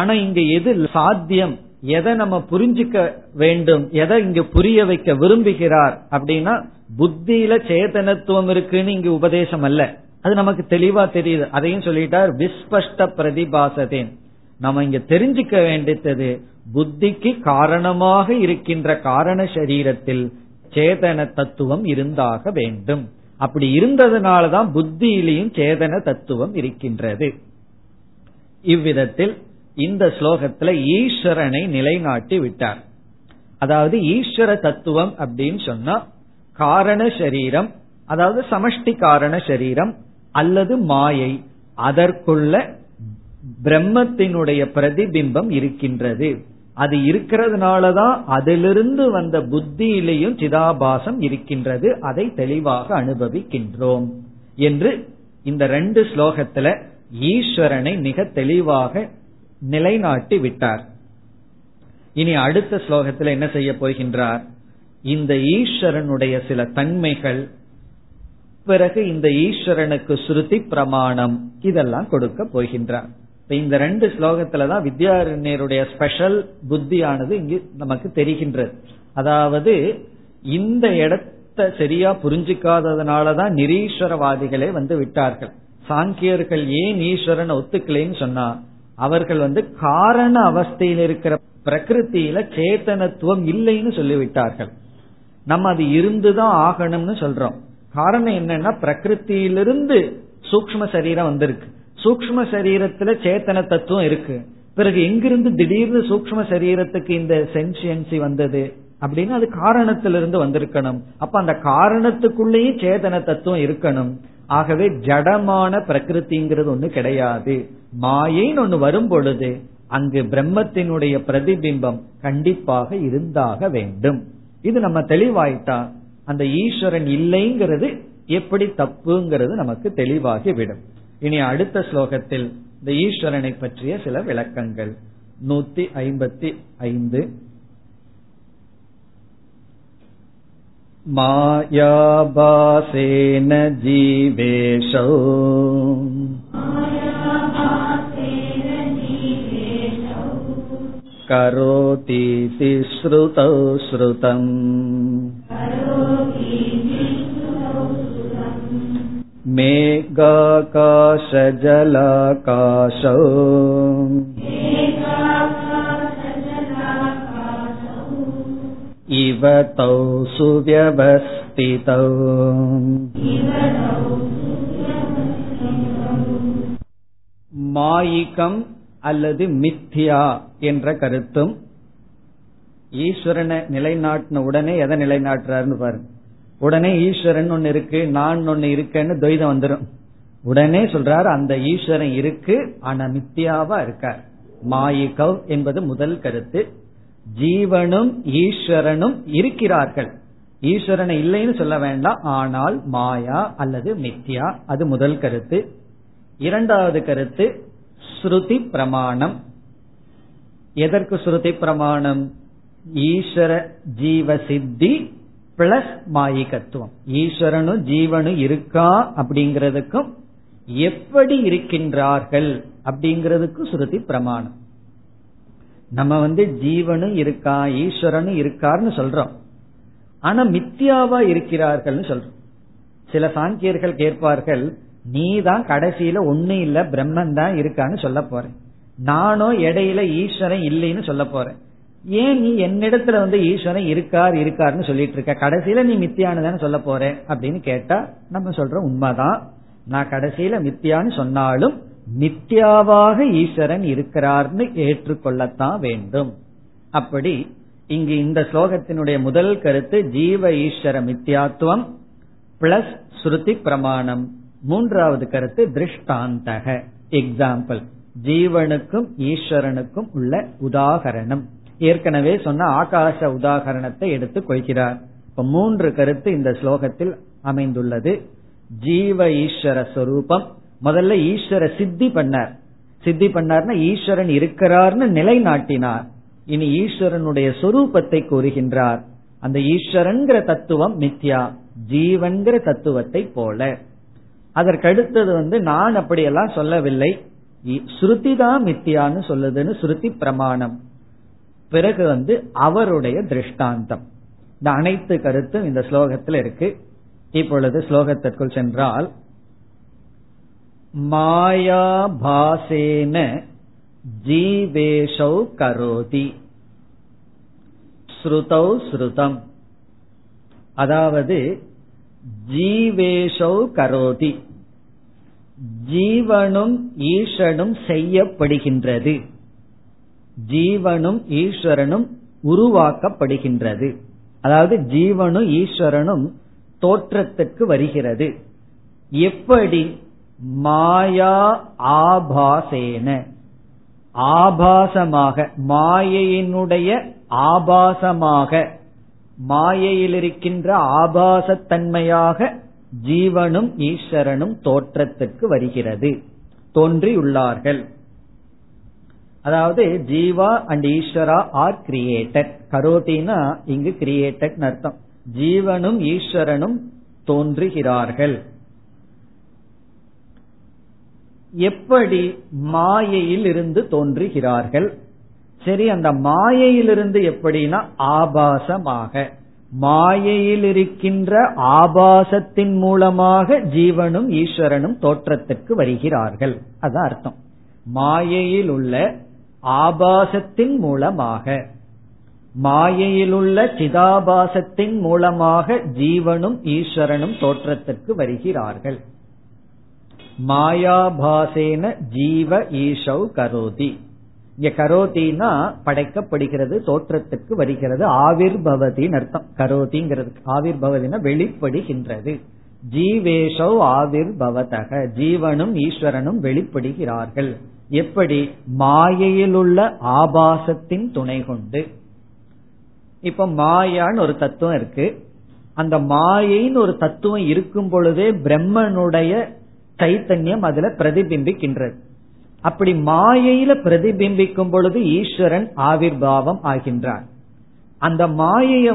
ஆனா இங்க எது சாத்தியம், எதை நம்ம புரிஞ்சிக்க வேண்டும், எதை இங்க புரிய வைக்க விரும்புகிறார் அப்படின்னா, புத்தியில சேதனத்துவம் இருக்குன்னு இங்க உபதேசம் அல்ல, அது நமக்கு தெளிவா தெரியுது. அதையும் சொல்லிட்டார், விஸ்பஷ்ட பிரதிபாசதேன். நம்ம இங்க தெரிஞ்சுக்க வேண்டியது, புத்திக்கு காரணமாக இருக்கின்ற காரண சரீரத்தில் சேதன தத்துவம் இருந்தாக வேண்டும். அப்படி இருந்ததுனாலதான் புத்தியிலையும் சேதன தத்துவம் இருக்கின்றது. இவ்விதத்தில் இந்த ஸ்லோகத்துல ஈஸ்வரனை நிலைநாட்டி விட்டார். அதாவது ஈஸ்வர தத்துவம் அப்படின்னு சொன்னா காரண சரீரம், அதாவது சமஷ்டி காரண சரீரம் அல்லது மாயை, அதற்குள்ள பிரம்மத்தினுடைய பிரதிபிம்பம் இருக்கின்றது. அது இருக்கிறதுனாலதான் அதிலிருந்து வந்த புத்தியிலையும் சிதாபாசம் இருக்கின்றது, அதை தெளிவாக அனுபவிக்கின்றோம் என்று இந்த ரெண்டு ஸ்லோகத்துல ஈஸ்வரனை மிக தெளிவாக நிலைநாட்டி விட்டார். இனி அடுத்த ஸ்லோகத்தில் என்ன செய்ய போகின்றார், இந்த ஈஸ்வரனுடைய சில தன்மைகள், பிறகு இந்த ஈஸ்வரனுக்கு ஸ்ருதி பிரமாணம் இதெல்லாம் கொடுக்க போகின்றார். இந்த ரெண்டு ஸ்லோகத்துலதான் வித்யாரண்யருடைய ஸ்பெஷல் புத்தியானது இங்கு நமக்கு தெரிகின்றது. அதாவது இந்த இடத்தை சரியா புரிஞ்சுக்காததுனாலதான் நிரீஸ்வரவாதிகளே வந்து விட்டார்கள். சாங்கியர்கள் ஏன் ஈஸ்வரனை ஒத்துக்கலைன்னு சொன்னா, அவர்கள் காரண அவஸ்தையில் இருக்கிற பிரகிருத்தியில சேத்தனத்துவம் இல்லைன்னு சொல்லிவிட்டார்கள். நம்ம அது இருந்துதான் ஆகணும்னு சொல்றோம். காரணம் என்னன்னா, பிரகிருத்தியிலிருந்து சூக்ம சரீரம் வந்திருக்கு, சூக்ம சரீரத்துல சேத்தன தத்துவம் இருக்கு, பிறகு எங்கிருந்து திடீர்னு சூக்ம சரீரத்துக்கு இந்த சென்சியன்சி வந்தது அப்படின்னா அது காரணத்திலிருந்து வந்திருக்கணும். அப்ப அந்த காரணத்துக்குள்ளேயே சேத்தன தத்துவம் இருக்கணும். ஆகவே ஜடமான பிரகிருதிங்கிறது ஒண்ணு கிடையாது. மாயின்னு ஒண்ணு வரும் பொழுது அங்கு பிரம்மத்தினுடைய பிரதிபிம்பம் கண்டிப்பாக இருந்தாக வேண்டும். இது நம்ம தெளிவாயிட்டா அந்த ஈஸ்வரன் இல்லைங்கிறது எப்படி தப்புங்கிறது நமக்கு தெளிவாகிவிடும். இனி அடுத்த ஸ்லோகத்தில் இந்த ஈஸ்வரனை பற்றிய சில விளக்கங்கள். 155 மாயாபாசேன ஜீவேஷோ கரோதீதி ஸ்ருதௌ ஸ்ருதம் மேகாகாசஜலாகாசோ இவதௌ சுவ்யவஸ்திதௌ. மாயிகம் அல்லது மித்யா என்ற கருத்தும், ஈஸ்வரனை நிலைநாட்டின உடனே எதை நிலைநாட்டுறாருன்னு பாருங்க. உடனே ஈஸ்வரன் ஒன்னு இருக்கு, நான் ஒன்னு இருக்கேன்னு துவைதம் வந்துடும். உடனே சொல்றாரு அந்த ஈஸ்வரன் இருக்கு, ஆனா மித்தியாவா இருக்கார். மாயிகவ் என்பது முதல் கருத்து. ஜீவனும் ஈஸ்வரனும் இருக்கிறார்கள், ஈஸ்வரனை இல்லைன்னு சொல்ல வேண்டாம், ஆனால் மாயா அல்லது மித்யா, அது முதல் கருத்து. இரண்டாவது கருத்து ஸ்ருதி பிரமாணம். எதற்கு ஸ்ருதி பிரமாணம்? ஈஸ்வர ஜீவ சித்தி பிளஸ் மாயிகத்துவம். ஈஸ்வரனும் ஜீவனும் இருக்கா அப்படிங்கிறதுக்கும் எப்படி இருக்கின்றார்கள் அப்படிங்கிறதுக்கு ஸ்ருதி பிரமாணம். நம்ம ஜீவனும் இருக்கா ஈஸ்வரனும் இருக்காருன்னு சொல்றோம், ஆனா மித்யாவா இருக்கிறார்கள் சொல்றோம். சில சாங்கியர்கள் கேட்பார்கள், நீ தான் கடைசியில ஒண்ணு இல்ல பிரம்மன் தான் இருக்கான்னு சொல்ல போறேன், நானும் இடையில ஈஸ்வரன் இல்லைன்னு சொல்ல போறேன், ஏன் நீ என்னிடத்துல ஈஸ்வரன் இருக்காருன்னு சொல்லிட்டு இருக்க, கடைசியில நீ மித்தியானு சொல்ல போற அப்படின்னு கேட்டா நம்ம சொல்றோம் உண்மைதான், நான் கடைசியில மித்தியான்னு சொன்னாலும் மித்தியாவாக ஈஸ்வரன் இருக்கிறார்னு ஏற்றுக்கொள்ளத்தான் வேண்டும். அப்படி இங்கு இந்த ஸ்லோகத்தினுடைய முதல் கருத்து ஜீவ ஈஸ்வர மித்யாத்துவம் பிளஸ் ஸ்ருதி பிரமாணம். மூன்றாவது கருத்து திருஷ்டாந்தக எக்ஸாம்பிள், ஜீவனுக்கும் ஈஸ்வரனுக்கும் உள்ள உதாகரணம். ஏற்கனவே சொன்ன ஆகாச உதாகரணத்தை எடுத்துக் கொள்கிறார். இப்ப மூன்று கருத்து இந்த ஸ்லோகத்தில் அமைந்துள்ளது. ஜீவ ஈஸ்வர ஸ்வரூபம், முதல்ல ஈஸ்வர சித்தி பண்ணார். சித்தி பண்ணார்னா ஈஸ்வரன் இருக்கிறார்னு நிலைநாட்டினார். இனி ஈஸ்வரனுடைய சொரூபத்தை கூறுகின்றார். அந்த ஈஸ்வரன்கிற தத்துவம் மித்யா, ஜீவன்கிற தத்துவத்தை போல. அதற்கடுத்தது நான் அப்படியெல்லாம் சொல்லவில்லை, ஸ்ருதி தான் மித்தியான்னு சொல்லுதுன்னு ஸ்ருதி பிரமாணம். பிறகு அவருடைய திருஷ்டாந்தம். இந்த அனைத்து கருத்தும் இந்த ஸ்லோகத்தில் இருக்கு. இப்பொழுது ஸ்லோகத்திற்குள் சென்றால், மாயாபாசேன ஜீவேஷௌ கரோதி ஸ்ருதௌ ஸ்ருதம். அதாவது ஜீவேஷௌ கரோதி, ஜீவனும் ஈஸ்வரனும் செய்யப்படுகின்றது, ஜீவனும் ஈஸ்வரனும் உருவாக்கப்படுகின்றது. அதாவது ஜீவனும் ஈஸ்வரனும் தோற்றத்துக்கு வருகிறது. எப்படி? மாயா ஆபாசேன, ஆபாசமாக, மாயையினுடைய ஆபாசமாக, மாயையில் இருக்கின்ற ஆபாசத்தன்மையாக ஜீவனும் ஈஸ்வரனும் தோற்றத்துக்கு வருகிறது, தோன்றியுள்ளார்கள். அதாவது jiva and Ishvara are created. கரோதினா இங்கு கிரியேட்டட் அர்த்தம். ஜீவனும் ஈஸ்வரனும் தோன்றுகிறார்கள். எப்படி? மாயையில் இருந்து தோன்றுகிறார்கள். சரி, அந்த மாயையிலிருந்து எப்படின்னா ஆபாசமாக, மாயையில் இருக்கின்ற ஆபாசத்தின் மூலமாக ஜீவனும் ஈஸ்வரனும் தோற்றத்திற்கு வருகிறார்கள். அதான் அர்த்தம். மாயையில் உள்ள ஆபாசத்தின் மூலமாக, மாயையிலுள்ள சிதாபாசத்தின் மூலமாக ஜீவனும் ஈஸ்வரனும் தோற்றத்திற்கு வருகிறார்கள். மாயாபாசேன ஜீவ ஈஷௌ கரோதி. இங்க கரோதினா படைக்கப்படுகிறது, தோற்றத்துக்கு வருகிறது. ஆவிர்பவதின் அர்த்தம். கரோதிங்கிறது ஆவிர்பவதினா வெளிப்படுகின்றது. ஜீவேஷௌ ஆவிர்பவதக, ஜீவனும் ஈஸ்வரனும் வெளிப்படுகிறார்கள். எப்படி? மாயையிலுள்ள ஆபாசத்தின் துணை கொண்டு. இப்ப மாயான்னு ஒரு தத்துவம் இருக்கு. அந்த மாயைன்னு ஒரு தத்துவம் இருக்கும் பொழுதே பிரம்மனுடைய சைத்தன்யம் அதுல பிரதிபிம்பிக்கின்றது. அப்படி மாயையில பிரதிபிம்பிக்கும் பொழுது ஈஸ்வரன் ஆவிர்பாவம் ஆகின்றான். அந்த மாயைய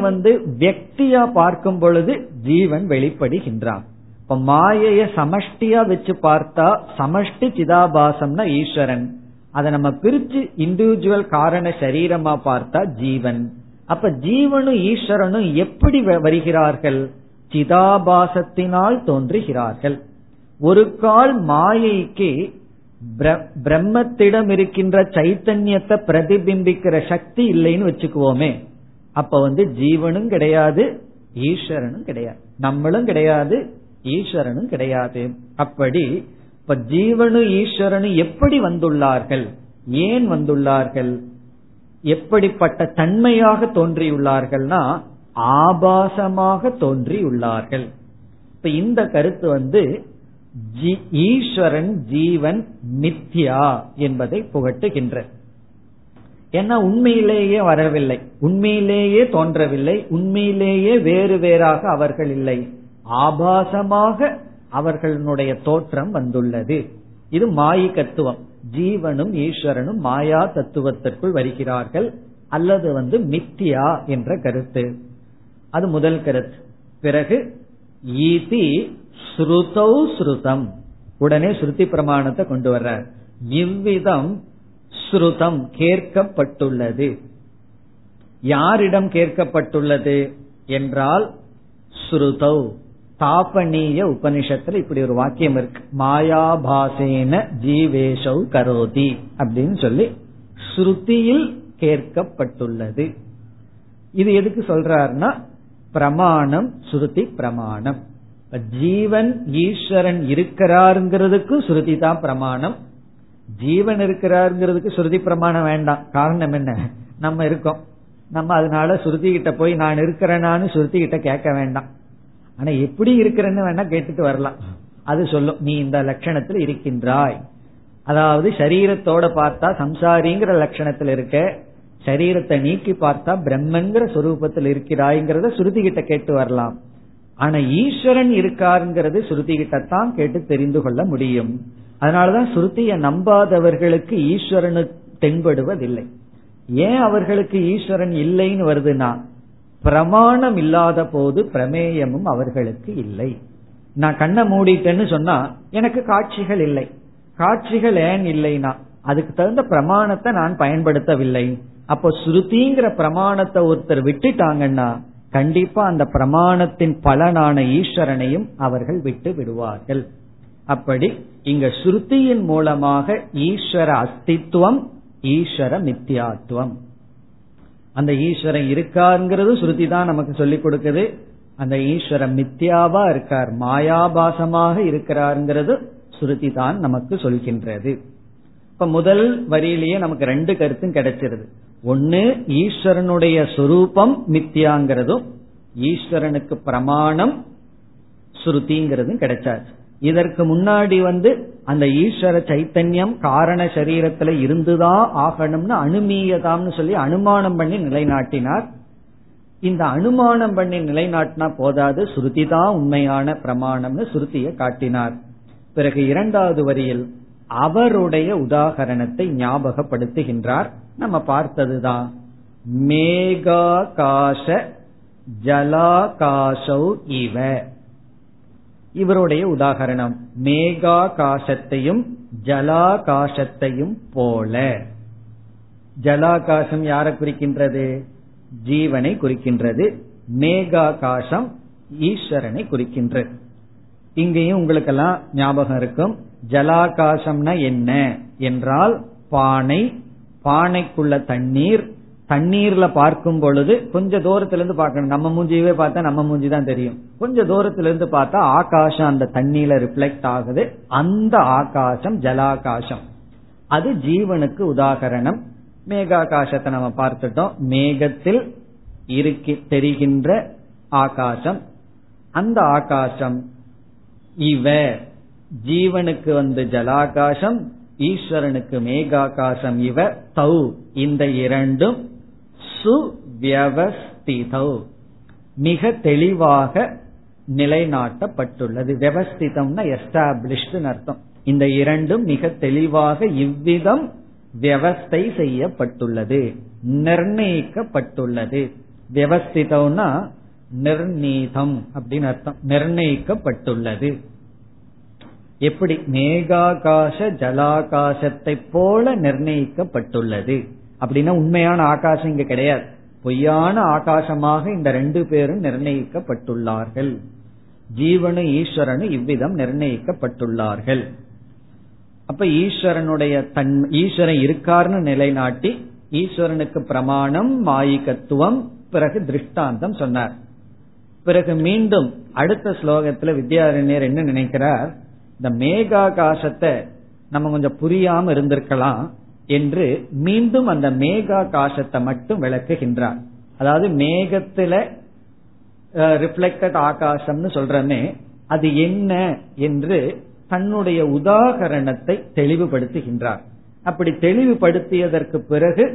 வியக்தியா பார்க்கும் பொழுது ஜீவன் வெளிப்படுகின்றான். இப்ப மாயைய சமஷ்டியா வச்சு பார்த்தா சமஷ்டி சிதாபாசம்னா ஈஸ்வரன். அதை நம்ம பிரிச்சு இண்டிவிஜுவல் காரண சரீரமா பார்த்தா ஜீவன். அப்ப ஜீவனும் ஈஸ்வரனும் எப்படி வருகிறார்கள்? சிதாபாசத்தினால் தோன்றுகிறார்கள். ஒரு கால் மாயைக்கு பிரம்மத்திடம் இருக்கின்ற சைத்தன்யத்தை பிரதிபிம்பிக்கிற சக்தி இல்லைன்னு வச்சுக்குவோமே, அப்ப ஜீவனும் கிடையாது, ஈஸ்வரனும் கிடையாது, நம்மளும் கிடையாது, ஈஸ்வரனும் கிடையாது. அப்படி இப்ப ஜீவனும் ஈஸ்வரனும் எப்படி வந்துள்ளார்கள், ஏன் வந்துள்ளார்கள், எப்படிப்பட்ட தன்மையாக தோன்றியுள்ளார்கள்னா ஆபாசமாக தோன்றியுள்ளார்கள். இப்ப இந்த கருத்து ஈஸ்வரன் ஜீவன் மித்யா என்பதை புகட்டுகின்ற. ஏன்னா உண்மையிலேயே வரவில்லை, உண்மையிலேயே தோன்றவில்லை, உண்மையிலேயே வேறு வேறாக அவர்கள் இல்லை, ஆபாசமாக அவர்களுடைய தோற்றம் வந்துள்ளது. இது மாயை தத்துவம். ஜீவனும் ஈஸ்வரனும் மாயா தத்துவத்திற்குள் வருகிறார்கள், அல்லது மித்யா என்ற கருத்து. அது முதல் கருத்து. பிறகு ஈதி ஸ்ருதௌ ஸ்ருதம், உடனே ஸ்ருதி பிரமாணத்தை கொண்டு வர்றார். இவ்விதம் ஸ்ருதம் கேட்கப்பட்டுள்ளது. யாரிடம் கேட்கப்பட்டுள்ளது என்றால் ஸ்ருதௌ. தாபனீய உபனிஷத்துல இப்படி ஒரு வாக்கியம் இருக்கு, மாயாபாசேன ஜீவேஷௌ கரோதி அப்படின்னு சொல்லி ஸ்ருதியில் கேட்கப்பட்டுள்ளது. இது எதுக்கு சொல்றாருன்னா பிரமாணம், ஸ்ருதி பிரமாணம். ஜீவன் ஈஸ்வரன் இருக்கிறாருங்கிறதுக்கு ஸ்ருதி தான் பிரமாணம். ஜீவன் இருக்கிறாருங்கிறதுக்கு ஸ்ருதி பிரமாணம் வேண்டாம். காரணம் என்ன? நம்ம இருக்கோம். நம்ம அதனால ஸ்ருதி கிட்ட போய் நான் இருக்கிறேனான்னு ஸ்ருதி கிட்ட கேட்க வேண்டாம். ஆனா எப்படி இருக்கிறேன்னு வேணா கேட்டுட்டு வரலாம். அது சொல்லும், நீ இந்த லட்சணத்துல இருக்கின்றாய். அதாவது சரீரத்தோட பார்த்தா சம்சாரிங்கிற லட்சணத்துல இருக்க, சரீரத்தை நீக்கி பார்த்தா பிரம்மங்கிற சொரூபத்தில் இருக்கிறாய்ங்கிறத ஸ்ருதி கிட்ட கேட்டு வரலாம். ஆனா ஈஸ்வரன் இருக்காருங்கிறது ஸ்ருதி கிட்டத்தான் கேட்டு தெரிந்து கொள்ள முடியும். அதனாலதான் ஸ்ருதியை நம்பாதவர்களுக்கு ஈஸ்வரனு தென்படுவதில்லை. ஏன் அவர்களுக்கு ஈஸ்வரன் இல்லைன்னு வருதுன்னா, பிரமாணம் இல்லாத போது பிரமேயமும் அவர்களுக்கு இல்லை. நான் கண்ணை மூடிட்டேன்னு சொன்னா எனக்கு காட்சிகள் இல்லை. காட்சிகள் ஏன் இல்லைன்னா, அதுக்கு தகுந்த பிரமாணத்தை நான் பயன்படுத்தவில்லை. அப்போ ஸ்ருதிங்கிற பிரமாணத்தை ஒருத்தர் விட்டுட்டாங்கன்னா கண்டிப்பா அந்த பிரமாணத்தின் பலனான ஈஸ்வரனையும் அவர்கள் விட்டு விடுவார்கள். அப்படி இங்க ஸ்ருதியின் மூலமாக ஈஸ்வர அஸ்தித்வம், ஈஸ்வர மித்யாத்துவம், அந்த ஈஸ்வரன் இருக்காருங்கிறது ஸ்ருதி தான் நமக்கு சொல்லிக் கொடுக்குது. அந்த ஈஸ்வர மித்யாவா இருக்கார், மாயாபாசமாக இருக்கிறாருங்கிறது ஸ்ருதி தான் நமக்கு சொல்கின்றது. இப்ப முதல் வரியிலேயே நமக்கு ரெண்டு கருத்தும் கிடைச்சிருது. ஒன்னு, ஈஸ்வரனுடைய சொரூபம் மித்யாங்கிறதும், ஈஸ்வரனுக்கு பிரமாணம் ஸ்ருதிங்கிறதும் கிடைச்சாச்சு. இதற்கு முன்னாடி அந்த ஈஸ்வர சைத்தன்யம் காரண சரீரத்துல இருந்துதான் ஆகணும்னு அனுமீயதாம்னு சொல்லி அனுமானம் பண்ணி நிலைநாட்டினார். இந்த அனுமானம் பண்ணி நிலைநாட்டினா போதாது, ஸ்ருதிதான் உண்மையான பிரமாணம்னு ஸ்ருதியை காட்டினார். பிறகு இரண்டாவது வரியில் அவருடைய உதாகரணத்தை ஞாபகப்படுத்துகின்றார். நம்ம பார்த்ததுதான், மேகாகாச ஜலாகாசௌ இவ, இவருடைய உதாகரணம் மேகாகாசத்தையும் ஜலாகாசத்தையும் போல. ஜலாகாசம் யாரை குறிக்கின்றது? ஜீவனை குறிக்கின்றது. மேகாகாசம் ஈஸ்வரனை குறிக்கின்றது. இங்கேயும் உங்களுக்கெல்லாம் ஞாபகம் இருக்கும், ஜலாகாசம்னா என்ன என்றால் பானை, பானைக்குள்ள தண்ணீர். தண்ணீர்ல பார்க்கும் பொழுது கொஞ்ச தூரத்துல இருந்து பார்க்கணும். நம்ம மூஞ்சியவே பார்த்தா நம்ம மூஞ்சி தான் தெரியும். கொஞ்ச தூரத்துல இருந்து பார்த்தா ஆகாசம் அந்த தண்ணியில ரிஃப்ளெக்ட் ஆகுது. அந்த ஆகாசம் ஜலாகாசம், அது ஜீவனுக்கு உதாகரணம். மேகாகாசத்தை நம்ம பார்த்துட்டோம். மேகத்தில் தெரிகின்ற ஆகாசம், அந்த ஆகாசம் இவ, ஜீவனுக்கு ஜலாகாசம், ஈஸ்வரனுக்கு மேகாகாசம். இவ தௌ, இந்த இரண்டும் சுவ்யவஸ்திதௌ, மிக தெளிவாக நிலைநாட்டப்பட்டுள்ளது. வியவஸ்திதம்னா எஸ்டாபிளிஷ்டு அர்த்தம். இந்த இரண்டும் மிக தெளிவாக இவ்விதம் வியவஸ்தை செய்யப்பட்டுள்ளது, நிர்ணயிக்கப்பட்டுள்ளது. வியவஸ்திதம்னா நிர்ணீதம் அப்படின்னு அர்த்தம், நிர்ணயிக்கப்பட்டுள்ளது. எப்படி மேகாகாச ஜலாகாசத்தை போல நிர்ணயிக்கப்பட்டுள்ளது அப்படின்னா, உண்மையான ஆகாசம் இங்க கிடையாது, பொய்யான ஆகாசமாக இந்த ரெண்டு பேரும் நிர்ணயிக்கப்பட்டுள்ளார்கள். ஜீவனும் ஈஸ்வரனும் இவ்விதம் நிர்ணயிக்கப்பட்டுள்ளார்கள். அப்ப ஈஸ்வரனுடைய ஈஸ்வரன் இருக்காருன்னு நிலைநாட்டி, ஈஸ்வரனுக்கு பிரமாணம் மாயிகத்துவம், பிறகு திருஷ்டாந்தம் சொன்னார். பிறகு மீண்டும் அடுத்த ஸ்லோகத்துல வித்யாரண்யர் என்ன நினைக்கிறார், இந்த மேகாகாசத்தை நம்ம கொஞ்சம் புரியாம இருந்திருக்கலாம் என்று மீண்டும் அந்த மேகாகாசத்தை மட்டும் விளக்குகின்றார். அதாவது மேகத்துல ரிஃப்ளெக்டட் ஆகாசம்னு சொல்றமே அது என்ன என்று தன்னுடைய உதாகரணத்தை தெளிவுபடுத்துகின்றார். அப்படி தெளிவுபடுத்தியதற்கு பிறகு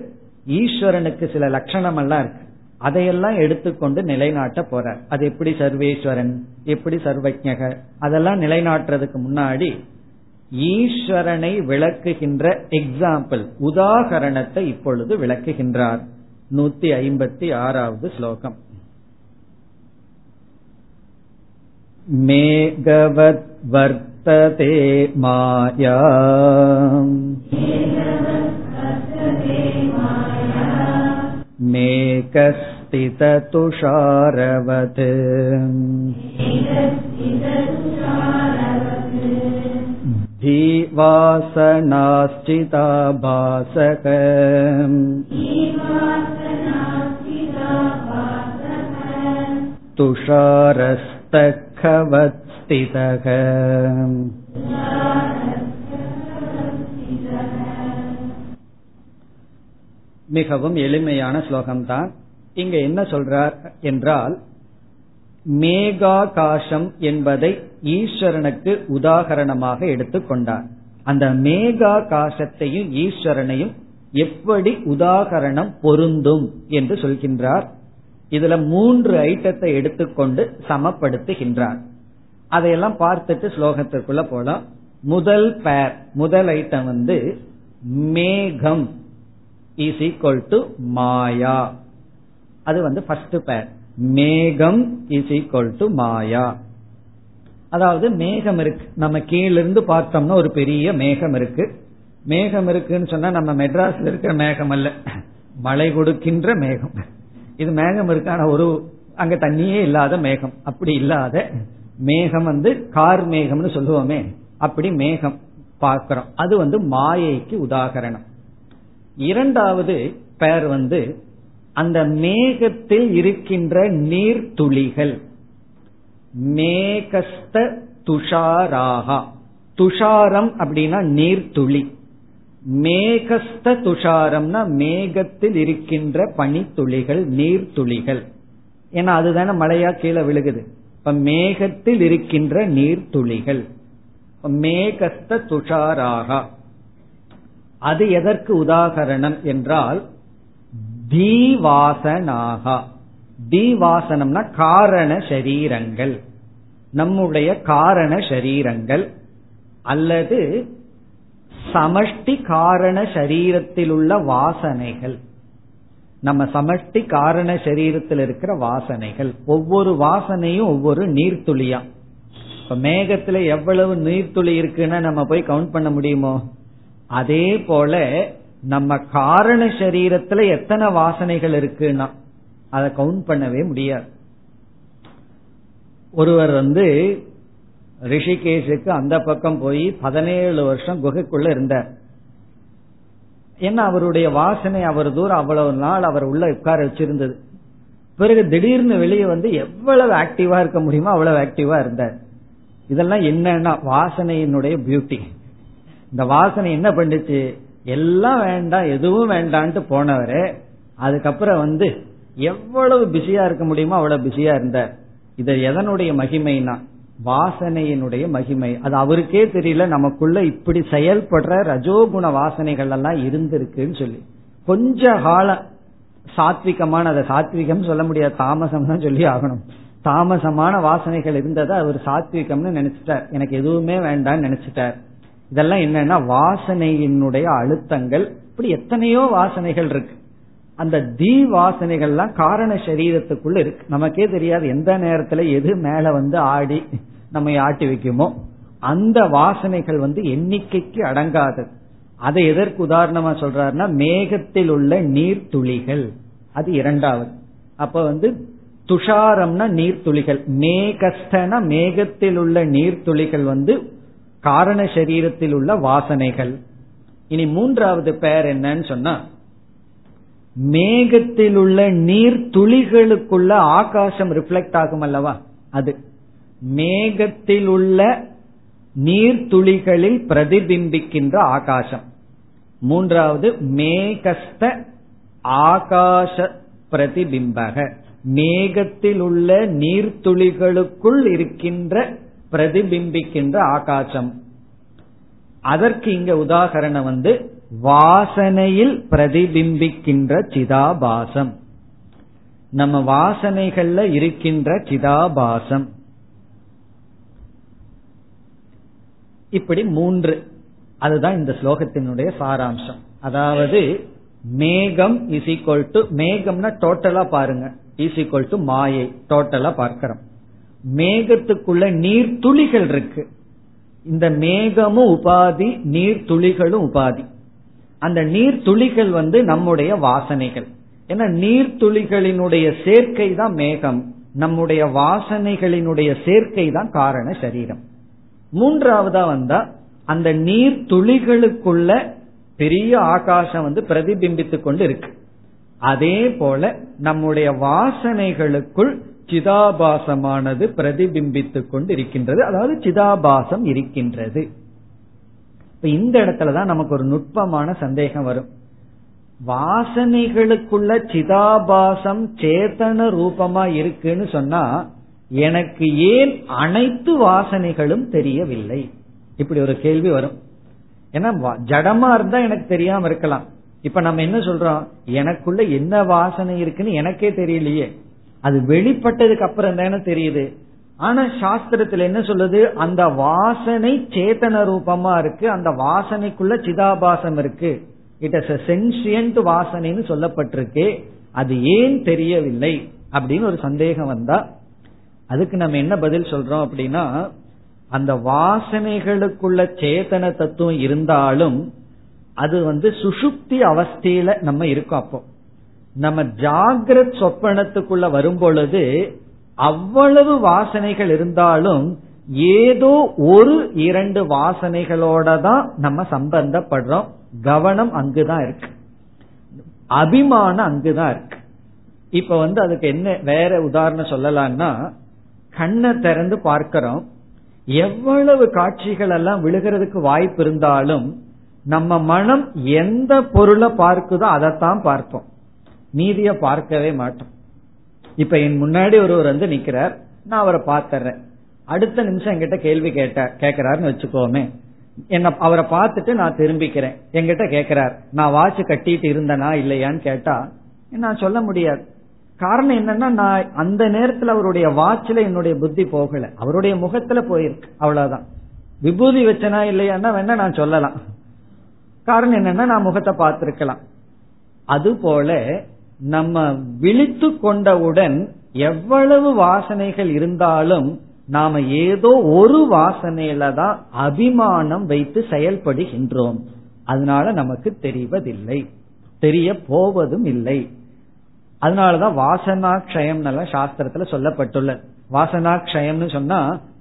ஈஸ்வரனுக்கு சில லட்சணம் எல்லாம் இருக்கு, அதையெல்லாம் எடுத்துக்கொண்டு நிலைநாட்ட போறார். அது எப்படி சர்வேஸ்வரன், எப்படி சர்வஜ்ஞகர், அதெல்லாம் நிலைநாட்டுறதுக்கு முன்னாடி ஈஸ்வரனை விளக்குகின்ற எக்ஸாம்பிள், உதாகரணத்தை இப்பொழுது விளக்குகின்றார். 156வது ஸ்லோகம். மேகவத் வர்த்ததே மாயா மேகஸ்தித துஷாரவத் ஜீவாசனாஸ்சிதாபாசக துஷாரஸ்தகவத்ஸ்திதக. மிகவும் எளிமையான ஸ்லோகம்தான். இங்க என்ன சொல்றார் என்றால், மேகாகாசம் என்பதை ஈஸ்வரனுக்கு உதாகரணமாக எடுத்துக்கொண்டார். அந்த மேகாகாசத்தையும் ஈஸ்வரனையும் எப்படி உதாகரணம் பொருந்தும் என்று சொல்கின்றார். இதுல 3 ஐட்டத்தை எடுத்துக்கொண்டு சமப்படுத்துகின்றார். அதையெல்லாம் பார்த்துட்டு ஸ்லோகத்திற்குள்ள போலாம். முதல் ஐட்டம் மேகம் இஸ் ஈக்வல் டு மாயா. அது ஃபர்ஸ்ட் பேர் மேகம் இஸ் ஈக்வல் டு மாயா. அதாவது மேகம் இருக்கு, நம்ம கீழிருந்து பார்த்தோம்னா ஒரு பெரிய மேகம் இருக்கு. மேகம் இருக்குன்னு சொன்னா நம்ம மெட்ராஸ்ல இருக்கிற மேகம் அல்ல, மழை கொடுக்கின்ற மேகம். இது மேகம் இருக்கான ஒரு அங்க தண்ணியே இல்லாத மேகம். அப்படி இல்லாத மேகம் கார் மேகம்னு சொல்லுவோமே, அப்படி மேகம் பார்க்கிறோம். அது மாயைக்கு உதாகரணம். இரண்டாவது பெயர் அந்த மேகத்தில் இருக்கின்ற நீர் துளிகள். மேகஸ்த துஷாராகா. துஷாரம் அப்படின்னா நீர்த்துளி. மேகஸ்த துஷாரம்னா மேகத்தில் இருக்கின்ற பனித்துளிகள், நீர்த்துளிகள். ஏன்னா அதுதான மழையா கீழே விழுகுது. இப்ப மேகத்தில் இருக்கின்ற நீர்த்துளிகள் மேகஸ்த துஷாராகா. அது எதற்கு உதாகரணம் என்றால் தீவாசனாகா. தீவாசனம்னா காரண சரீரங்கள், நம்முடைய காரண சரீரங்கள் அல்லது சமஷ்டி காரண சரீரத்தில் உள்ள வாசனைகள். நம்ம சமஷ்டி காரண சரீரத்தில் இருக்கிற வாசனைகள், ஒவ்வொரு வாசனையும் ஒவ்வொரு நீர்த்துளியா. இப்ப மேகத்துல எவ்வளவு நீர்த்துளி இருக்குன்னா நம்ம போய் கவுண்ட் பண்ண முடியுமோ? அதே போல நம்ம காரண சரீரத்துல எத்தனை வாசனைகள் இருக்குன்னா அதை கவுண்ட் பண்ணவே முடியாது. ஒருவர் ரிஷிகேஷுக்கு அந்த பக்கம் போய் 17 வருஷம் குகைக்குள்ள இருந்தார். ஏன்னா அவருடைய வாசனை அவர் தூரம் அவ்வளவு நாள் அவர் உள்ள உட்கார வச்சிருந்தது. பிறகு திடீர்னு வெளியே எவ்வளவு ஆக்டிவா இருக்க முடியுமோ அவ்வளவு ஆக்டிவா இருந்தார். இதெல்லாம் என்னன்னா வாசனையினுடைய பியூட்டி. இந்த வாசனை என்ன பண்ணுச்சு? எல்லாம் வேண்டாம், எதுவும் வேண்டான்ட்டு போனவரு அதுக்கப்புறம் எவ்வளவு பிஸியா இருக்க முடியுமோ அவ்வளவு பிஸியா இருந்தார். இது எதனுடைய மகிமைனா வாசனையினுடைய மகிமை. அது அவருக்கே தெரியல நமக்குள்ள இப்படி செயல்படுற ரஜோகுண வாசனைகள் எல்லாம் இருந்திருக்குன்னு சொல்லி. கொஞ்ச காலம் சாத்விகமான, அதை சாத்விகம் சொல்ல முடியாது, தாமசம் தான் சொல்லி ஆகணும், தாமசமான வாசனைகள் இருந்ததை அவர் சாத்விகம்னு நினைச்சிட்டார். எனக்கு எதுவுமே வேண்டாம்னு நினைச்சிட்டார். இதெல்லாம் என்னன்னா வாசனையினுடைய அழுத்தங்கள். இப்படி எத்தனையோ வாசனைகள் இருக்கு. அந்த தீ வாசனைகள்லாம் காரண சரீரத்துக்குள்ள இருக்கு. நமக்கே தெரியாது எந்த நேரத்துல எது மேல ஆடி நம்ம ஆட்டி வைக்குமோ. அந்த வாசனைகள் எண்ணிக்கைக்கு அடங்காதது. அதை எதற்கு உதாரணமா சொல்றாருன்னா மேகத்தில் உள்ள நீர்த்துளிகள். அது இரண்டாவது. அப்ப துஷாரம்னா நீர்த்துளிகள், மேகஸ்தனா மேகத்தில் உள்ள நீர்த்துளிகள் காரண சரீரத்தில் உள்ள வாசனைகள். இனி மூன்றாவது பெயர் என்னன்னு சொன்னா மேகத்தில் உள்ள நீர் துளிகளுக்குள்ள ஆகாசம் ரிஃப்ளெக்ட் ஆகும் அல்லவா, அது மேகத்தில் உள்ள நீர் துளிகளில் பிரதிபிம்பிக்கின்ற ஆகாசம். மூன்றாவது மேகஸ்த ஆகாச பிரதிபிம்பக, மேகத்தில் உள்ள நீர்த்துளிகளுக்குள் இருக்கின்ற பிரதிபிம்பிக்கின்ற ஆகாசம். அதற்கு இங்க உதாகரணம் வாசனையில் பிரதிபிம்பிக்கின்ற சிதாபாசம். நம்ம வாசனைகள்ல இருக்கின்ற சிதாபாசம். இப்படி 3. அதுதான் இந்த ஸ்லோகத்தினுடைய சாராம்சம். அதாவது மேகம் இஸ் ஈக்வல் டு, மேகம்னா டோட்டலா பாருங்க, இஸ் ஈக்வல் டு மாயை. டோட்டலா பார்க்கிறோம். மேகத்துக்குள்ள நீர் துளிகள் இருக்கு. இந்த மேகமும் உபாதி, நீர் துளிகளும் உபாதி. அந்த நீர்த்துளிகள் நம்முடைய வாசனைகள். ஏன்னா நீர்த்துளிகளினுடைய சேர்க்கை தான் மேகம், நம்முடைய வாசனைகளினுடைய சேர்க்கை தான் காரண சரீரம். மூன்றாவதா அந்த நீர்த்துளிகளுக்குள்ள பெரிய ஆகாசம் பிரதிபிம்பித்துக் கொண்டு இருக்கு. அதே போல நம்முடைய வாசனைகளுக்குள் சிதாபாசமானது பிரதிபிம்பித்துக் கொண்டு இருக்கின்றது. அதாவது சிதாபாசம் இருக்கின்றது. இப்ப இந்த இடத்துலதான் நமக்கு ஒரு நுட்பமான சந்தேகம் வரும். வாசனைகளுக்குள்ள சிதாபாசம் சேதன ரூபமா இருக்குன்னு சொன்னா எனக்கு ஏன் அனைத்து வாசனைகளும் தெரியவில்லை? இப்படி ஒரு கேள்வி வரும். ஏன்னா ஜடமா இருந்தா எனக்கு தெரியாம இருக்கலாம், இப்ப நம்ம என்ன சொல்றோம், எனக்குள்ள என்ன வாசனை இருக்குன்னு எனக்கே தெரியலையே, அது வெளிப்பட்டதுக்கு அப்புறம் தானே தெரியுது. ஆனா சாஸ்திரத்துல என்ன சொல்லுது, அந்த வாசனை சேத்தன ரூபமா இருக்கு, அந்த வாசனைக்குள்ள சிதாபாசம் இருக்கு, இட் இஸ் எ சென்சியன்ட் வாசனைன்னு சொல்லப்பட்டிருக்கு, அது ஏன் தெரியவில்லை அப்படின்னு ஒரு சந்தேகம் வந்தா அதுக்கு நம்ம என்ன பதில் சொல்றோம் அப்படின்னா, அந்த வாசனைகளுக்குள்ள சேத்தன தத்துவம் இருந்தாலும் அது சுஷுப்தி அவஸ்தையில நம்ம இருக்கோம். அப்போ நம்ம ஜாகிரத் சொப்பனத்துக்குள்ள வரும் பொழுது அவ்வளவு வாசனைகள் இருந்தாலும் ஏதோ ஒரு இரண்டு வாசனைகளோட தான் நம்ம சம்பந்தப்படுறோம், கவனம் அங்குதான் இருக்கு, அபிமானம் அங்குதான் இருக்கு. இப்ப அதுக்கு என்ன வேற உதாரணம் சொல்லலாம்னா, கண்ணை திறந்து பார்க்கிறோம், எவ்வளவு காட்சிகள் எல்லாம் விழுகிறதுக்கு வாய்ப்பு இருந்தாலும் நம்ம மனம் எந்த பொருளை பார்க்குதோ அதைத்தான் பார்ப்போம், நீதிய பார்க்கவே மாட்டோம். இப்ப என் முன்னாடி ஒருவர் நிக்கிறார், நான் அவரை பாத்துறேன், அடுத்த நிமிஷம் என்கிட்ட கேள்வி கேட்கிறாருன்னு வச்சுக்கோமே, என்ன அவரை பார்த்துட்டு நான் திரும்பிக்கிறேன், என்கிட்ட கேட்கிறார் நான் வாட்ச் கட்டிட்டு இருந்தனா இல்லையான்னு கேட்டா நான் சொல்ல முடியாது. காரணம் என்னன்னா, நான் அந்த நேரத்துல அவருடைய வாட்ச்ல என்னுடைய புத்தி போகல, அவருடைய முகத்துல போயிருக்கு, அவ்வளவுதான். விபூதி வச்சனா இல்லையான்னா வேணா நான் சொல்லலாம், காரணம் என்னன்னா நான் முகத்தை பார்த்திருக்கலாம். அதுபோல நம்ம விழித்து கொண்டவுடன் எவ்வளவு வாசனைகள் இருந்தாலும் நாம ஏதோ ஒரு வாசனையில தான் அபிமானம் வைத்து செயல்படுகின்றோம், அதனால நமக்கு தெரிவதில்லை, தெரிய போவதும் இல்லை. அதனாலதான் வாசனாட்சயம் சாஸ்திரத்துல சொல்லப்பட்டுள்ளது. வாசனாட்சயம்னு சொன்னா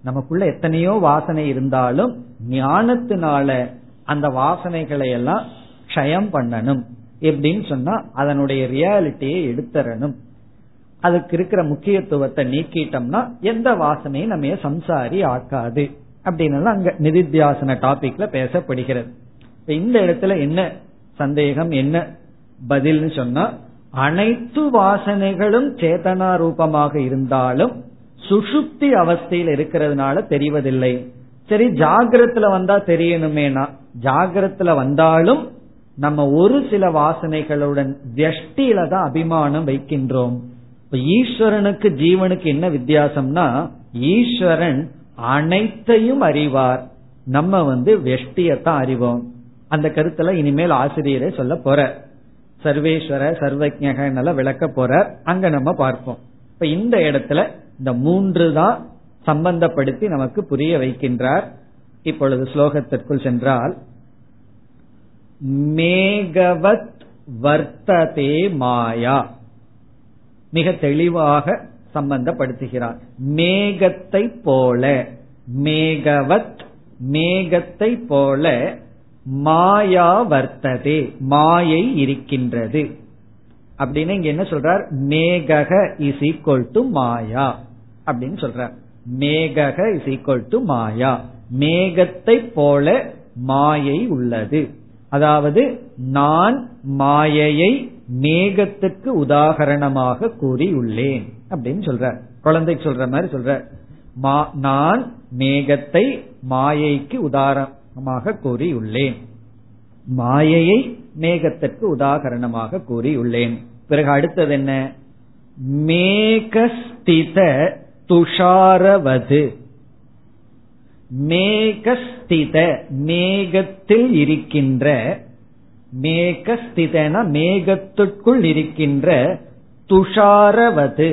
நமக்குள்ள எத்தனையோ வாசனை இருந்தாலும் ஞானத்தினால அந்த வாசனைகளை எல்லாம் க்ஷயம் பண்ணணும். எப்படின்னு சொன்னா அதனுடைய ரியாலிட்டியை எடுத்துறணும், அதுக்கு இருக்கிற முக்கியத்துவத்தை நீக்கிட்டோம்னா எந்த வாசனையும் நம்ம சம்சாரி ஆக்காது அப்படின்னு அங்க நிதித்தியாசன டாபிக்ல பேசப்படுகிறது. இந்த இடத்துல என்ன சந்தேகம், என்ன பதில்னு சொன்னா, அனைத்து வாசனைகளும் சேதனா ரூபமாக இருந்தாலும் சுஷுப்தி அவஸ்தையில் இருக்கிறதுனால தெரிவதில்லை. சரி, ஜாகிரத்துல வந்தா தெரியணுமேனா, ஜாகிரத்துல வந்தாலும் நம்ம ஒரு சில வாசனைகளுடன் வியஷ்டியில தான் அபிமானம் வைக்கின்றோம். ஈஸ்வரனுக்கு ஜீவனுக்கு என்ன வித்தியாசம்னா, ஈஸ்வரன் அனைத்தையும் அறிவார், நம்ம வியஷ்டியத்தான் அறிவோம். அந்த கருத்துல இனிமேல் ஆசிரியரே சொல்ல போற, சர்வேஸ்வர சர்வஜ்ஞகனால விளக்க போற, அங்க நம்ம பார்ப்போம். இப்ப இந்த இடத்துல இந்த மூன்று தான் சம்பந்தப்படுத்தி நமக்கு புரிய வைக்கின்றார். இப்பொழுது ஸ்லோகத்திற்குள் சென்றால், மேகவத் வர்த்ததே மாயா, மிக தெளிவாக சம்பந்தப்படுத்துகிறார். மேகத்தை போல, மேகவத் மேகத்தை போல மாயா வர்த்ததே, மாயை இருக்கின்றது அப்படின்னு இங்க என்ன சொல்றார், மேகக இஸ் ஈக்வல் டு மாயா அப்படின்னு சொல்றார். மேகக இஸ் ஈக்வல் டு மாயா, மேகத்தை போல மாயை உள்ளது. அதாவது நான் மாயையை மேகத்துக்கு உதாரணமாக கூறியுள்ளேன் அப்படின்னு சொல்றார். குழந்தைக்கு சொல்ற மாதிரி சொல்றார், நான் மேகத்தை மாயைக்கு உதாரணமாக கூறியுள்ளேன், மாயையை மேகத்திற்கு உதாரணமாக கூறியுள்ளேன். பிறகு அடுத்தது என்ன, மேகஸ்தித துஷாரவது, மேகஸ்தித மேகத்தில் இருக்கின்ற, மேகஸ்திதனா மேகத்திற்குள் இருக்கின்ற, துஷாரவது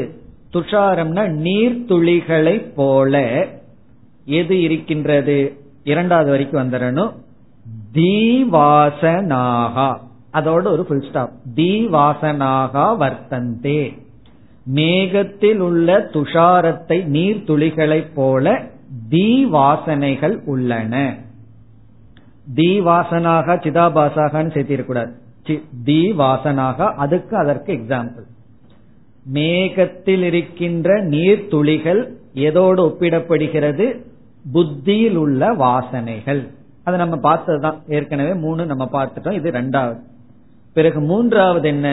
துஷாரம்னா நீர்த்துளிகளை போல, எது இருக்கின்றது, இரண்டாவது வரைக்கும் வந்துடணும், தீவாசனாகா, அதோட ஒரு ஃபுல் ஸ்டாப், தீவாசனாகா வர்த்தந்தே, மேகத்தில் உள்ள துஷாரத்தை நீர்த்துளிகளை போல தீவாசனைகள் உள்ளன. தீவாசனாக சிதாபாசாகனு சேர்த்திருக்கூடாது, தீவாசனாக அதுக்கு அதற்கு எக்ஸாம்பிள். மேகத்தில் இருக்கின்ற நீர்த்துளிகள் எதோடு ஒப்பிடப்படுகிறது, புத்தியில் உள்ள வாசனைகள், அதை நம்ம பார்த்ததுதான் ஏற்கனவே, மூணு நம்ம பார்த்துட்டோம், இது ரெண்டாவது. பிறகு மூன்றாவது என்ன,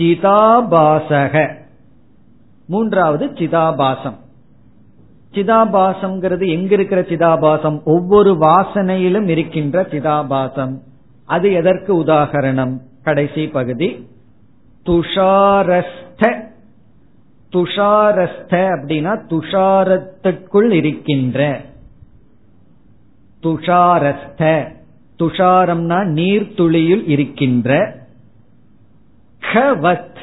சிதாபாசக, மூன்றாவது சிதாபாசம். சிதாபாசம் எங்க இருக்கிற சிதாபாசம், ஒவ்வொரு வாசனையிலும் இருக்கின்ற சிதாபாசம், அது எதற்கு உதாகரணம்? கடைசி பகுதி துஷாரஸ்த. துஷாரஸ்த அப்படின்னா துஷாரத்திற்குள் இருக்கின்ற. துஷாரஸ்த துஷாரம்னா நீர்த்துளியில் இருக்கின்ற. கவத்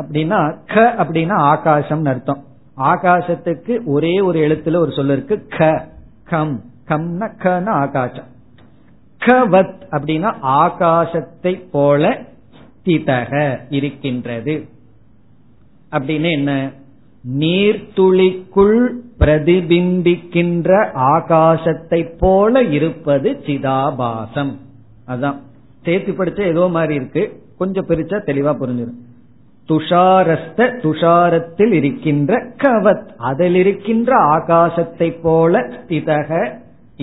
அப்படின்னா க அப்படின்னா ஆகாசம் அர்த்தம். ஆகாசத்துக்கு ஒரே ஒரு எழுத்துல ஒரு சொல்ல இருக்கு க. கம் கம்னா கன ஆகாசம். கவத் அப்படின்னா ஆகாசத்தை போல ஸ்திதக இருக்கின்றது. அப்படின்னு என்ன? நீர்த்துளிக்குள் பிரதிபிம்பிக்கின்ற ஆகாசத்தை போல இருப்பது சிதாபாசம். அதான் சேர்த்து படிச்ச ஏதோ மாதிரி இருக்கு, கொஞ்சம் பிரிச்சா தெளிவா புரிஞ்சிடும். துஷாரஸ்த துஷாரத்தில் இருக்கின்ற கவத் அதில் இருக்கின்ற ஆகாசத்தை போல ஸ்திதக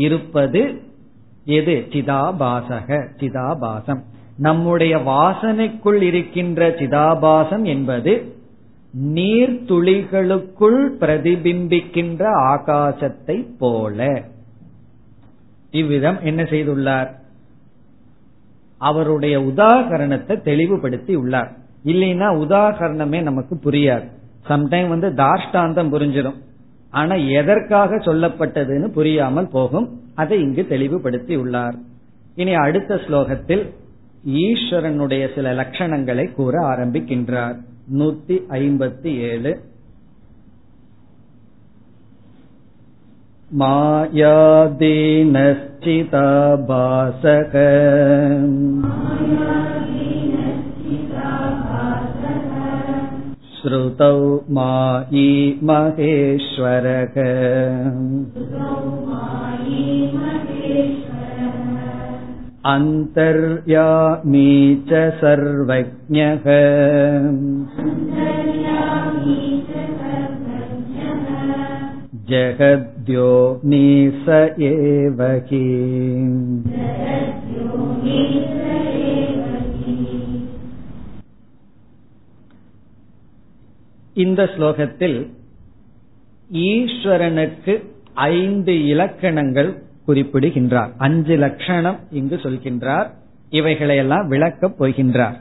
இருப்பது எது? சிதாபாசக சிதாபாசம். நம்முடைய வாசனைக்குள் இருக்கின்ற சிதாபாசம் என்பது நீர்த்துளிகளுக்குள் பிரதிபிம்பிக்கின்ற ஆகாசத்தை போல. இவ்விதம் என்ன செய்துள்ளார்? அவருடைய உதாகரணத்தை தெளிவுபடுத்தி உள்ளார். இல்லைன்னா உதாகரணமே நமக்கு புரியாது. சம்டைம் தாஷ்டாந்தம் புரிஞ்சிடும், ஆனா எதற்காக சொல்லப்பட்டதுன்னு புரியாமல் போகும். அதை இங்கு தெளிவுபடுத்தி உள்ளார். இனி அடுத்த ஸ்லோகத்தில் ஈஸ்வரனுடைய சில லட்சணங்களை கூற ஆரம்பிக்கின்றார். 157 மாயாதீனஸ்சிதாபாசக ஸ்ருதௌ மாயி மகேஸ்வரக. அந்தர்யாமி ச சர்வஜ்ஞஹ ஜகத்யோனி ஸ ஏவ கி. இந்த ஸ்லோகத்தில் ஈஸ்வரனுக்கு 5 இலக்கணங்கள் குறிப்பிடுகின்றார். 5 லட்சணம் இங்கு சொல்கின்றார். இவைகளையெல்லாம் விளக்கப் போகின்றார்.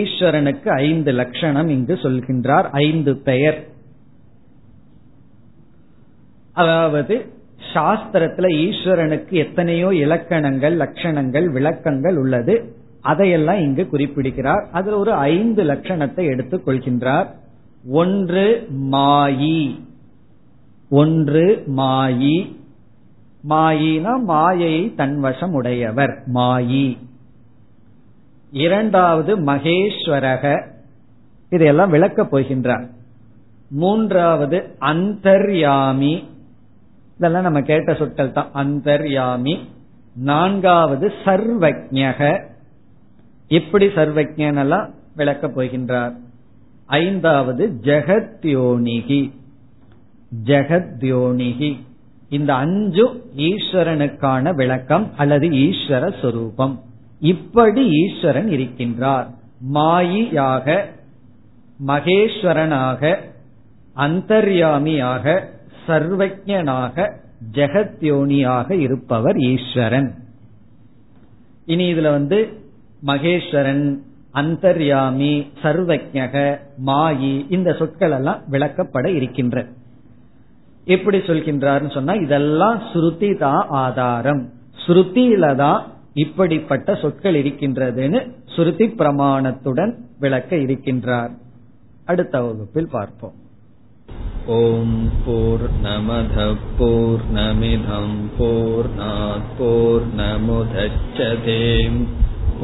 ஈஸ்வரனுக்கு 5 லட்சணம் இங்கு சொல்கின்றார். 5 பெயர். அதாவது சாஸ்திரத்துல ஈஸ்வரனுக்கு எத்தனையோ இலக்கணங்கள் லட்சணங்கள் விளக்கங்கள் உள்ளது. அதையெல்லாம் இங்கு குறிப்பிடுகிறார். அதுல ஒரு 5 லட்சணத்தை எடுத்துக் கொள்கின்றார். ஒன்று மாயி. ஒன்று மாயி. மாயினா மாயை தன்வசம் உடையவர் மாயி. இரண்டாவது மகேஸ்வரக. இதெல்லாம் விளக்கப் போகின்றார். மூன்றாவது அந்தர்யாமி. இதெல்லாம் நம்ம கேட்ட சொற்கள் தான் அந்தர்யாமி. நான்காவது சர்வஜ்ஞக. எப்படி சர்வஜ்ஞனெல்லாம் விளக்கப் போகின்றார். ஐந்தாவது ஜெகத்யோனிகி. ஜெகத்யோனிகி. இந்த 5 ஈஸ்வரனுக்கான விளக்கம் அல்லது ஈஸ்வர சொரூபம். இப்படி ஈஸ்வரன் இருக்கின்றார். மாயியாக, மகேஸ்வரனாக, அந்தர்யாமியாக, சர்வஜனாக, ஜெகத்யோனியாக இருப்பவர் ஈஸ்வரன். இனி இதுல மகேஸ்வரன், அந்தர்யாமி, சர்வஜக, மாயி இந்த சொற்கள் எல்லாம் விளக்கப்பட இருக்கின்ற. எப்படி சொல்கின்றார்னு சொன்னா இதெல்லாம் ஸ்ருதி தான் ஆதாரம். ஸ்ருதியில தான் இப்படிப்பட்ட சொற்கள் இருக்கின்றதுன்னு ஸ்ருதி பிரமாணத்துடன் விளக்க இருக்கின்றார். அடுத்த வகுப்பில் பார்ப்போம். ஓம் பூர்ணமத பூர்ணமிதம் பூர்ணாத் பூர்ணமுதச்யதே